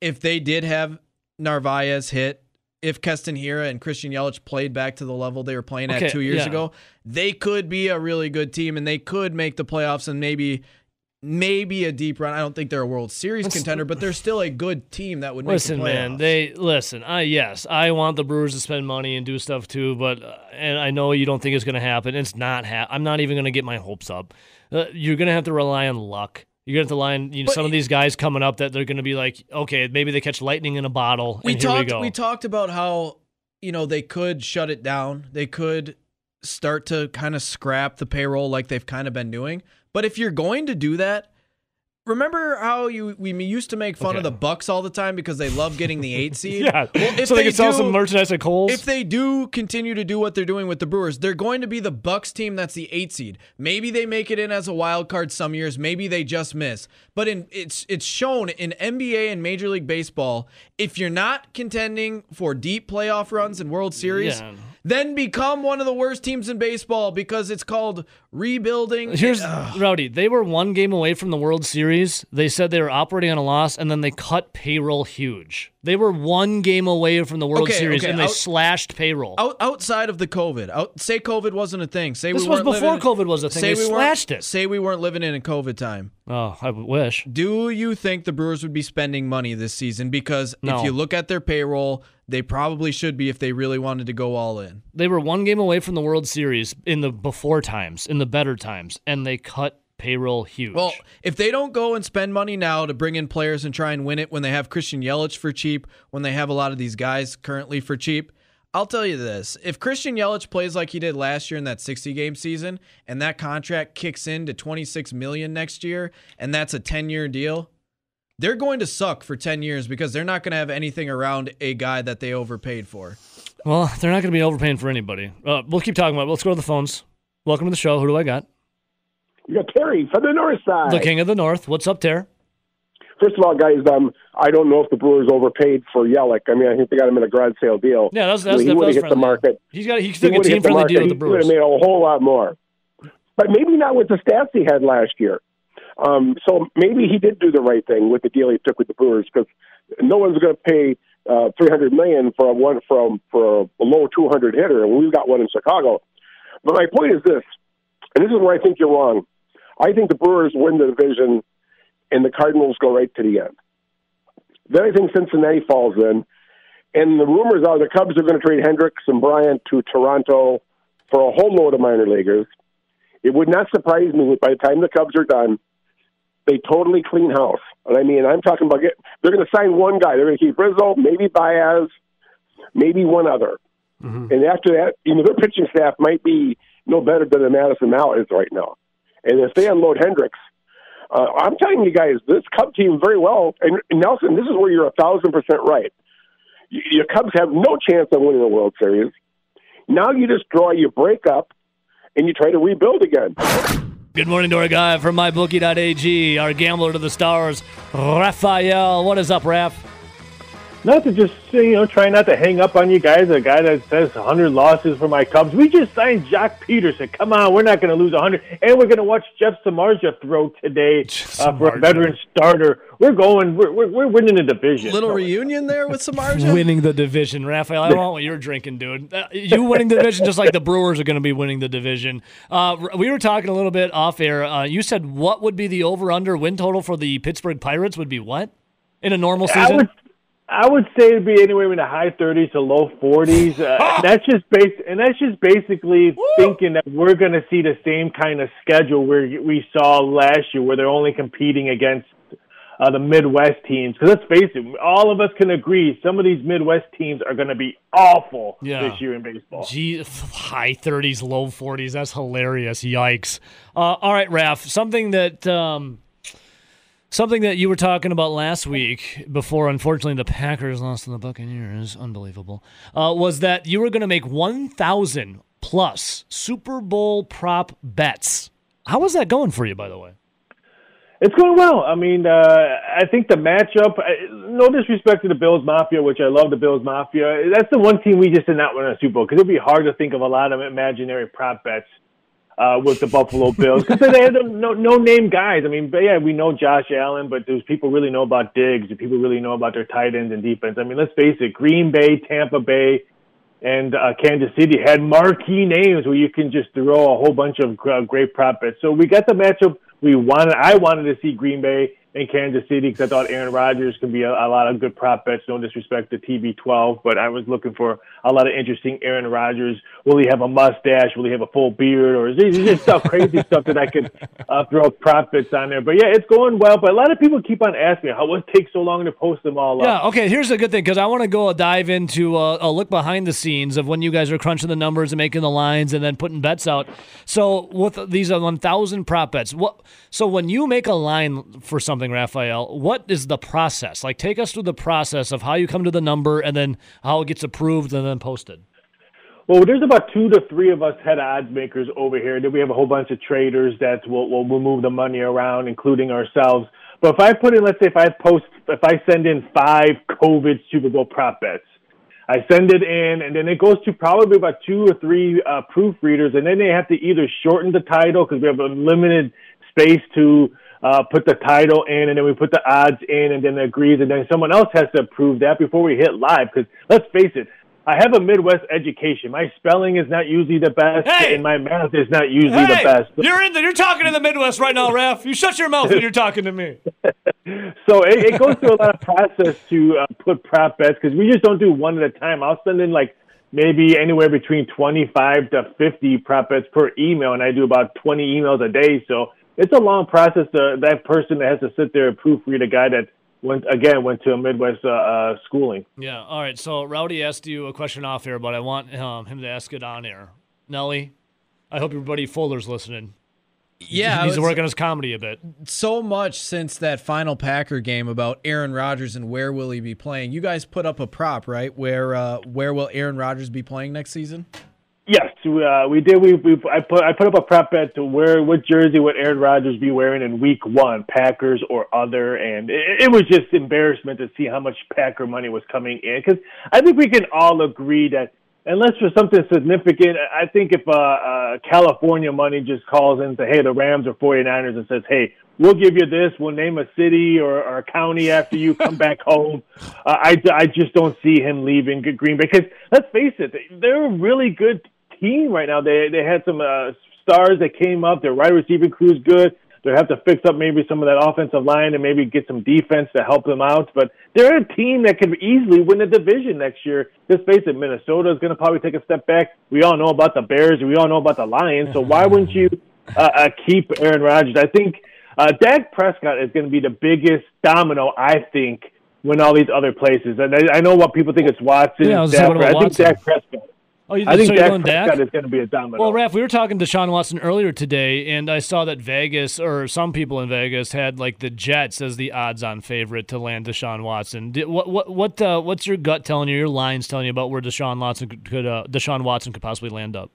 if they did have Narvaez hit. If Keston Hiura and Christian Yelich played back to the level they were playing okay, at two years yeah. ago, they could be a really good team and they could make the playoffs and maybe maybe a deep run. I don't think they're a World Series That's, contender, but they're still a good team that would make listen, the playoffs. Listen, man, they listen. I yes, I want the Brewers to spend money and do stuff too, but uh, and I know you don't think it's going to happen. It's not. Ha- I'm not even going to get my hopes up. Uh, you're going to have to rely on luck. You're going to have to line you know, some of these guys coming up that they're going to be like, okay, maybe they catch lightning in a bottle, and we here talked, we go. We talked about how, you know, they could shut it down. They could start to kind of scrap the payroll like they've kind of been doing. But if you're going to do that, remember how you we used to make fun okay. of the Bucks all the time because they love getting the eight seed? yeah, well, if so they, they can do, sell some merchandise at Kohl's? If they do continue to do what they're doing with the Brewers, they're going to be the Bucks team that's the eight seed. Maybe they make it in as a wild card some years. Maybe they just miss. But in it's it's shown in N B A and Major League Baseball, if you're not contending for deep playoff runs and World Series... Yeah. Then become one of the worst teams in baseball because it's called rebuilding. Here's Ugh. Rowdy. They were one game away from the World Series. They said they were operating on a loss, and then they cut payroll huge. They were one game away from the World okay, Series, okay. and they Out, slashed payroll. Out, outside of the COVID. Out, say COVID wasn't a thing. Say This we was before living, COVID was a thing. They we slashed it. Say we weren't living in a COVID time. Oh, I wish. Do you think the Brewers would be spending money this season? Because no. if you look at their payroll... They probably should be if they really wanted to go all in. They were one game away from the World Series in the before times, in the better times, and they cut payroll huge. Well, if they don't go and spend money now to bring in players and try and win it when they have Christian Yelich for cheap, when they have a lot of these guys currently for cheap, I'll tell you this. If Christian Yelich plays like he did last year in that sixty-game season and that contract kicks in to twenty-six million dollars next year and that's a ten-year deal, they're going to suck for ten years because they're not going to have anything around a guy that they overpaid for. Well, they're not going to be overpaying for anybody. Uh, we'll keep talking about it. Let's go to the phones. Welcome to the show. Who do I got? You got Terry from the north side. The king of the north. What's up, Terry? First of all, guys, um, I don't know if the Brewers overpaid for Yelich. I mean, I think they got him in a garage sale deal. Yeah, that's that's I mean, he would have hit the market. He's got he took a team friendly deal with the Brewers. He would have made a whole lot more, but maybe not with the stats he had last year. Um, so maybe he did do the right thing with the deal he took with the Brewers because no one's going to pay uh, three hundred million dollars for a one from for a low two hundred hitter, and we've got one in Chicago. But my point is this: And this is where I think you're wrong. I think the Brewers win the division, and the Cardinals go right to the end. Then I think Cincinnati falls in, and the rumors are the Cubs are going to trade Hendricks and Bryant to Toronto for a whole load of minor leaguers. It would not surprise me if by the time the Cubs are done, they totally clean house. And I mean, I'm talking about get, they're going to sign one guy. They're going to keep Rizzo, maybe Baez, maybe one other. Mm-hmm. And after that, you know, their pitching staff might be no better than the Madison Mount is right now. And if they unload Hendricks, uh, I'm telling you guys, this Cub team very well. And Nelson, this is where you're a thousand percent right. Your Cubs have no chance of winning the World Series. Now you just draw your break up and you try to rebuild again. Good morning to our guy from my bookie dot a g, our gambler to the stars, Raphael. What is up, Raph? Not to just, you know, try not to hang up on you guys, a guy that says one hundred losses for my Cubs. We just signed Jock Peterson. Come on, we're not going to lose one hundred. And we're going to watch Jeff Samardzija throw today uh, for a veteran starter. We're going, we're we're, we're winning the division. Little so reunion there with Samardzija? Winning the division, Raphael. I don't want what you're drinking, dude. Uh, you winning the division just like the Brewers are going to be winning the division. Uh, we were talking a little bit off air. Uh, you said what would be the over-under win total for the Pittsburgh Pirates would be what? In a normal season? I would- I would say it'd be anywhere in the high thirties to low forties. Uh, that's just based, and that's just basically Woo! Thinking that we're going to see the same kind of schedule where we saw last year, where they're only competing against uh, the Midwest teams. Because let's face it, all of us can agree some of these Midwest teams are going to be awful yeah. this year in baseball. Gee, high thirties, low forties. That's hilarious. Yikes! Uh, all right, Raph. Something that. Um Something that you were talking about last week before, unfortunately, the Packers lost to the Buccaneers, unbelievable, uh, was that you were going to make one thousand plus Super Bowl prop bets. How was that going for you, by the way? It's going well. I mean, uh, I think the matchup, no disrespect to the Bills Mafia, which I love the Bills Mafia, that's the one team we just did not win a Super Bowl because it would be hard to think of a lot of imaginary prop bets. Uh, with the Buffalo Bills, because they had no no name guys. I mean, but yeah, we know Josh Allen, but do people really know about Diggs? Do people really know about their tight ends and defense? I mean, let's face it, Green Bay, Tampa Bay, and uh, Kansas City had marquee names where you can just throw a whole bunch of uh, great prop bets. So we got the matchup we wanted. I wanted to see Green Bay and Kansas City because I thought Aaron Rodgers could be a, a lot of good prop bets. No disrespect to T B twelve, but I was looking for a lot of interesting Aaron Rodgers. Will he have a mustache? Will he have a full beard? Or is it just stuff, crazy stuff that I could uh, throw prop bets on there? But yeah, it's going well. But a lot of people keep on asking me, how what takes so long to post them all up? Yeah, okay. Here's a good thing because I want to go dive into a, a look behind the scenes of when you guys are crunching the numbers and making the lines and then putting bets out. So with these are one thousand prop bets. What? So when you make a line for something. Raphael, what is the process? Like, take us through the process of how you come to the number and then how it gets approved and then posted. Well, there's about two to three of us head odds makers over here. Then we have a whole bunch of traders that will will move the money around, including ourselves. But if I put in, let's say, if I post, if I send in five COVID Super Bowl prop bets, I send it in, and then it goes to probably about two or three uh, proofreaders, and then they have to either shorten the title because we have a limited space to. Uh, put the title in, and then we put the odds in, and then it agrees, and then someone else has to approve that before we hit live. Because let's face it, I have a Midwest education. My spelling is not usually the best, hey! And my math is not usually hey! the best. You're in the, you're talking in the Midwest right now, Raph. You shut your mouth when you're talking to me. So it, it goes through a lot of process to uh, put prop bets because we just don't do one at a time. I'll send in like maybe anywhere between twenty-five to fifty prop bets per email, and I do about twenty emails a day. So. It's a long process to that person that has to sit there and proofread a guy that, went again, went to a Midwest uh, uh, schooling. Yeah, all right. So Rowdy asked you a question off air, but I want um, him to ask it on air. Nelly, I hope your buddy Fuller's listening. Yeah. He's working his comedy a bit. So much since that final Packer game about Aaron Rodgers and where will he be playing. You guys put up a prop, right, where uh, where will Aaron Rodgers be playing next season? Yes, uh, we did. We, we I put I put up a prop bet to where what jersey would Aaron Rodgers be wearing in Week One, Packers or other, and it, it was just embarrassment to see how much Packer money was coming in. Because I think we can all agree that unless for something significant, I think if uh, uh, California money just calls in and say, "Hey, the Rams or 49ers," and says, "Hey, we'll give you this. We'll name a city or, or a county after you. Come back home." Uh, I I just don't see him leaving Green Bay because let's face it, they're really good. Right now, they they had some uh, stars that came up. Their wide receiver crew's good. They'll have to fix up maybe some of that offensive line and maybe get some defense to help them out. But they're a team that could easily win the division next year. Let's face it, Minnesota is going to probably take a step back. We all know about the Bears. We all know about the Lions. So why wouldn't you uh, keep Aaron Rodgers? I think uh, Dak Prescott is going to be the biggest domino, I think, when all these other places. And I, I know what people think it's Watson. Yeah, I, was Dak, what about I Watson? think Dak Prescott. Oh, you, I think so Dak Prescott is going to be a domino. Well, Raph, we were talking to Deshaun Watson earlier today, and I saw that Vegas, or some people in Vegas, had like the Jets as the odds-on favorite to land Deshaun Watson. Did, what what what uh, what's your gut telling you? Your lines telling you about where Deshaun Watson could uh, Deshaun Watson could possibly land up?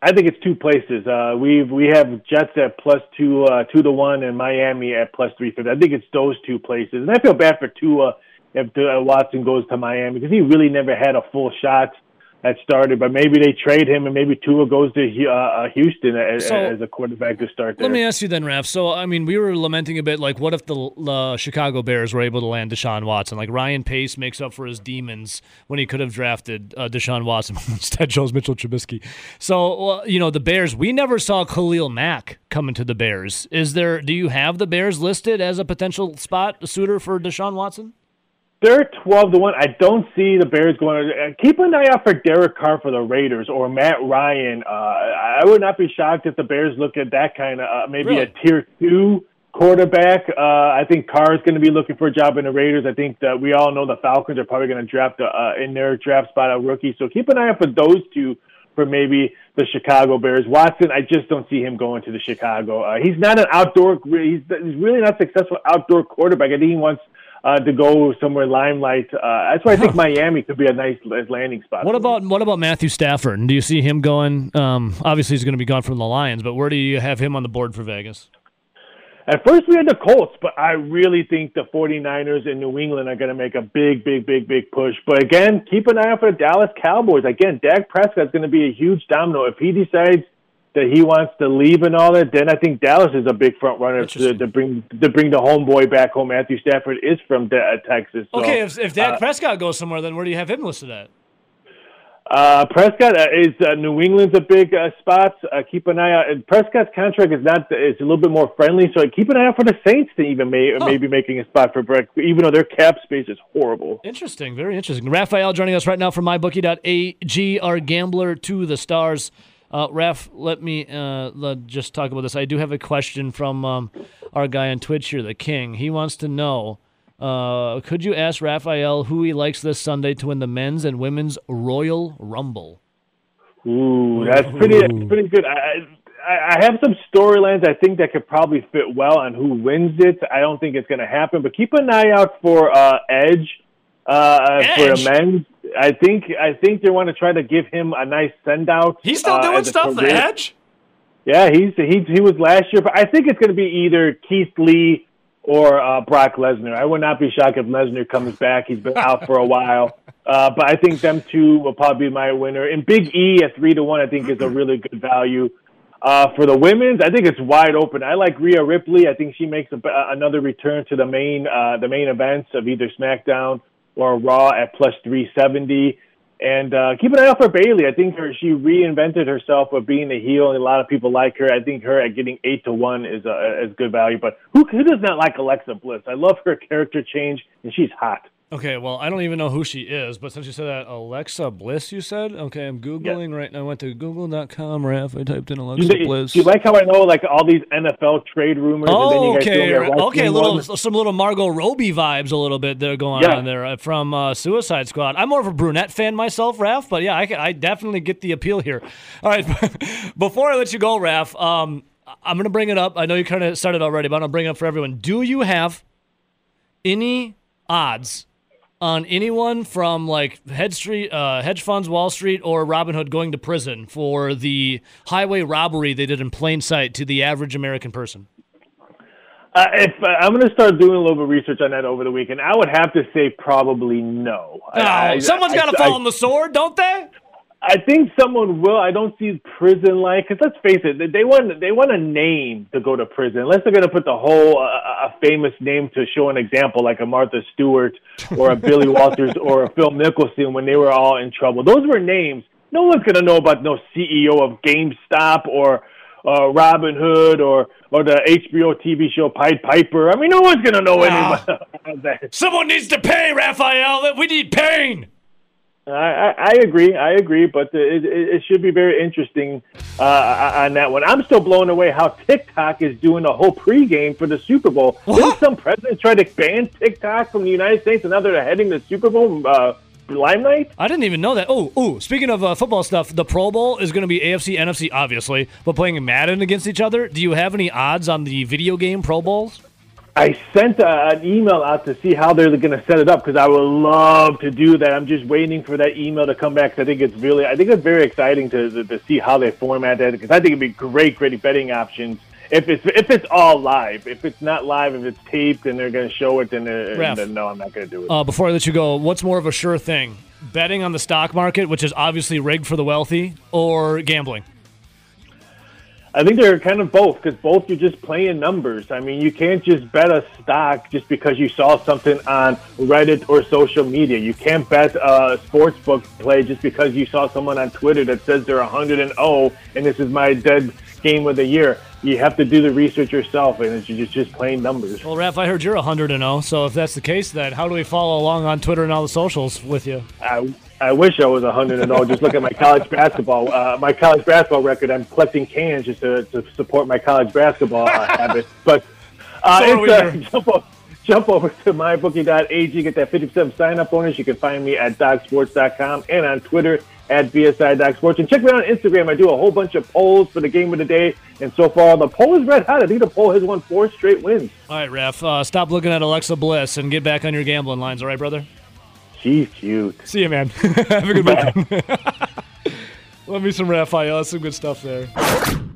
I think it's two places. Uh, we've we have Jets at plus two uh, two to one, and Miami at plus three fifty. I think it's those two places, and I feel bad for Tua if uh, Watson goes to Miami because he really never had a full shot that started, but maybe they trade him and maybe Tua goes to uh, Houston as, so, as a quarterback to start there. Let me ask you then, Raph. So, I mean, we were lamenting a bit, like, what if the uh, Chicago Bears were able to land Deshaun Watson? Like, Ryan Pace makes up for his demons when he could have drafted uh, Deshaun Watson. Instead, chose Mitchell Trubisky. So, uh, you know, the Bears, we never saw Khalil Mack coming to the Bears. Is there? Do you have the Bears listed as a potential spot, a suitor for Deshaun Watson? They're twelve to one. I don't see the Bears going. Keep an eye out for Derek Carr for the Raiders or Matt Ryan. Uh, I would not be shocked if the Bears look at that kind of uh, maybe really? a tier two quarterback. Uh, I think Carr is going to be looking for a job in the Raiders. I think that we all know the Falcons are probably going to draft a, uh, in their draft spot a rookie. So keep an eye out for those two for maybe the Chicago Bears. Watson, I just don't see him going to the Chicago. Uh, he's not an outdoor. He's, he's really not a successful outdoor quarterback. I think he wants. Uh, to go somewhere limelight. Uh, that's why I think huh. Miami could be a nice landing spot. What about what about Matthew Stafford? Do you see him going? Um, obviously, he's going to be gone from the Lions, but where do you have him on the board for Vegas? At first, we had the Colts, but I really think the 49ers in New England are going to make a big, big, big, big push. But again, keep an eye out for the Dallas Cowboys. Again, Dak Prescott's going to be a huge domino. If he decides that he wants to leave and all that, then I think Dallas is a big front runner to, to bring to bring the homeboy back home. Matthew Stafford is from De- Texas. So, okay, if, if Dak uh, Prescott goes somewhere, then where do you have him listed at? Uh, Prescott uh, is uh, New England's a big uh, spot. Uh, keep an eye out. And Prescott's contract is not it's a little bit more friendly, so keep an eye out for the Saints to even may, oh. maybe making a spot for Breck, even though their cap space is horrible. Interesting, very interesting. Raphael joining us right now from my bookie dot a g, our gambler to the stars. Uh, Raph, let me uh, let, just talk about this. I do have a question from um, our guy on Twitch here, the King. He wants to know, uh, could you ask Raphael who he likes this Sunday to win the men's and women's Royal Rumble? Ooh, that's pretty, that's pretty good. I, I, I have some storylines I think that could probably fit well on who wins it. I don't think it's going to happen, but keep an eye out for uh, Edge, uh, Edge for the men's. I think I think they want to try to give him a nice send out. He's still doing uh, stuff, the Edge. Yeah, he's he he was last year, but I think it's going to be either Keith Lee or uh, Brock Lesnar. I would not be shocked if Lesnar comes back. He's been out for a while, uh, but I think them two will probably be my winner. And Big E at three to one, I think, is a really good value. Uh, for the women's, I think it's wide open. I like Rhea Ripley. I think she makes a, another return to the main uh, the main events of either SmackDown or Raw at plus three seventy. And uh, keep an eye out for Bayley. I think her, she reinvented herself with being a heel, and a lot of people like her. I think her at getting eight to one is a, is good value. But who, who does not like Alexa Bliss? I love her character change, and she's hot. Okay, well, I don't even know who she is, but since you said that, Alexa Bliss, you said? Okay, I'm Googling yeah. right now. I went to google dot com, Raph. I typed in Alexa you, Bliss. You like how I know, like, all these N F L trade rumors? Oh, and then you guys okay. Okay, little, some little Margot Robbie vibes a little bit that are going yeah. on there from uh, Suicide Squad. I'm more of a brunette fan myself, Raph, but, yeah, I, I definitely get the appeal here. All right, before I let you go, Raph, um, I'm going to bring it up. I know you kind of started already, but I'm going to bring it up for everyone. Do you have any odds on anyone from like Head Street, uh, hedge funds, Wall Street, or Robin Hood going to prison for the highway robbery they did in plain sight to the average American person? Uh, if uh, I'm going to start doing a little bit of research on that over the weekend, I would have to say probably no. Oh, I, I, someone's got to fall I, on the sword, don't they? I think someone will. I don't see prison like because let's face it, they want they want a name to go to prison. Unless they're going to put the whole uh, a famous name to show an example, like a Martha Stewart or a Billy Walters or a Phil Mickelson when they were all in trouble. Those were names. No one's going to know about no C E O of GameStop or uh, Robin Hood or or the H B O T V show Pied Piper. I mean, no one's going to know wow. anybody about that. Someone needs to pay, Raphael. We need pain. I, I, I agree. I agree. But the, it, it should be very interesting uh, on that one. I'm still blown away how TikTok is doing the whole pregame for the Super Bowl. What? Didn't some president try to ban TikTok from the United States, and now they're heading the Super Bowl uh, limelight? I didn't even know that. Oh, oh. Speaking of uh, football stuff, the Pro Bowl is going to be A F C, N F C, obviously, but playing Madden against each other. Do you have any odds on the video game Pro Bowls? I sent a, an email out to see how they're going to set it up because I would love to do that. I'm just waiting for that email to come back because I think it's really, I think it's very exciting to to, to see how they format that because I think it'd be great, great betting options if it's if it's all live. If it's not live, if it's taped and they're going to show it, then, then no, I'm not going to do it. Uh, before I let you go, what's more of a sure thing, betting on the stock market, which is obviously rigged for the wealthy, or gambling? I think they're kind of both because both you're just playing numbers. I mean, you can't just bet a stock just because you saw something on Reddit or social media. You can't bet a sportsbook play just because you saw someone on Twitter that says they're one hundred and oh and this is my dead game of the year. You have to do the research yourself, and it's just, just playing numbers. Well, Raph, I heard you're one hundred and oh, so if that's the case, then how do we follow along on Twitter and all the socials with you? I, I wish I was one hundred and oh. Just look at my college basketball, uh, my college basketball record. I'm collecting cans just to, to support my college basketball uh, habit. But uh, so it's, uh, jump, over, jump over to my bookie dot a g, get that fifty percent sign-up bonus. You can find me at doc sports dot com and on Twitter at B S I Doc Sports. And check me out on Instagram. I do a whole bunch of polls for the game of the day. And so far, the poll is red hot. I think the poll has won four straight wins. All right, Raph. Uh, stop looking at Alexa Bliss and get back on your gambling lines. All right, brother? She's cute. See you, man. Have a good one. Love me some Raphael. That's some good stuff there.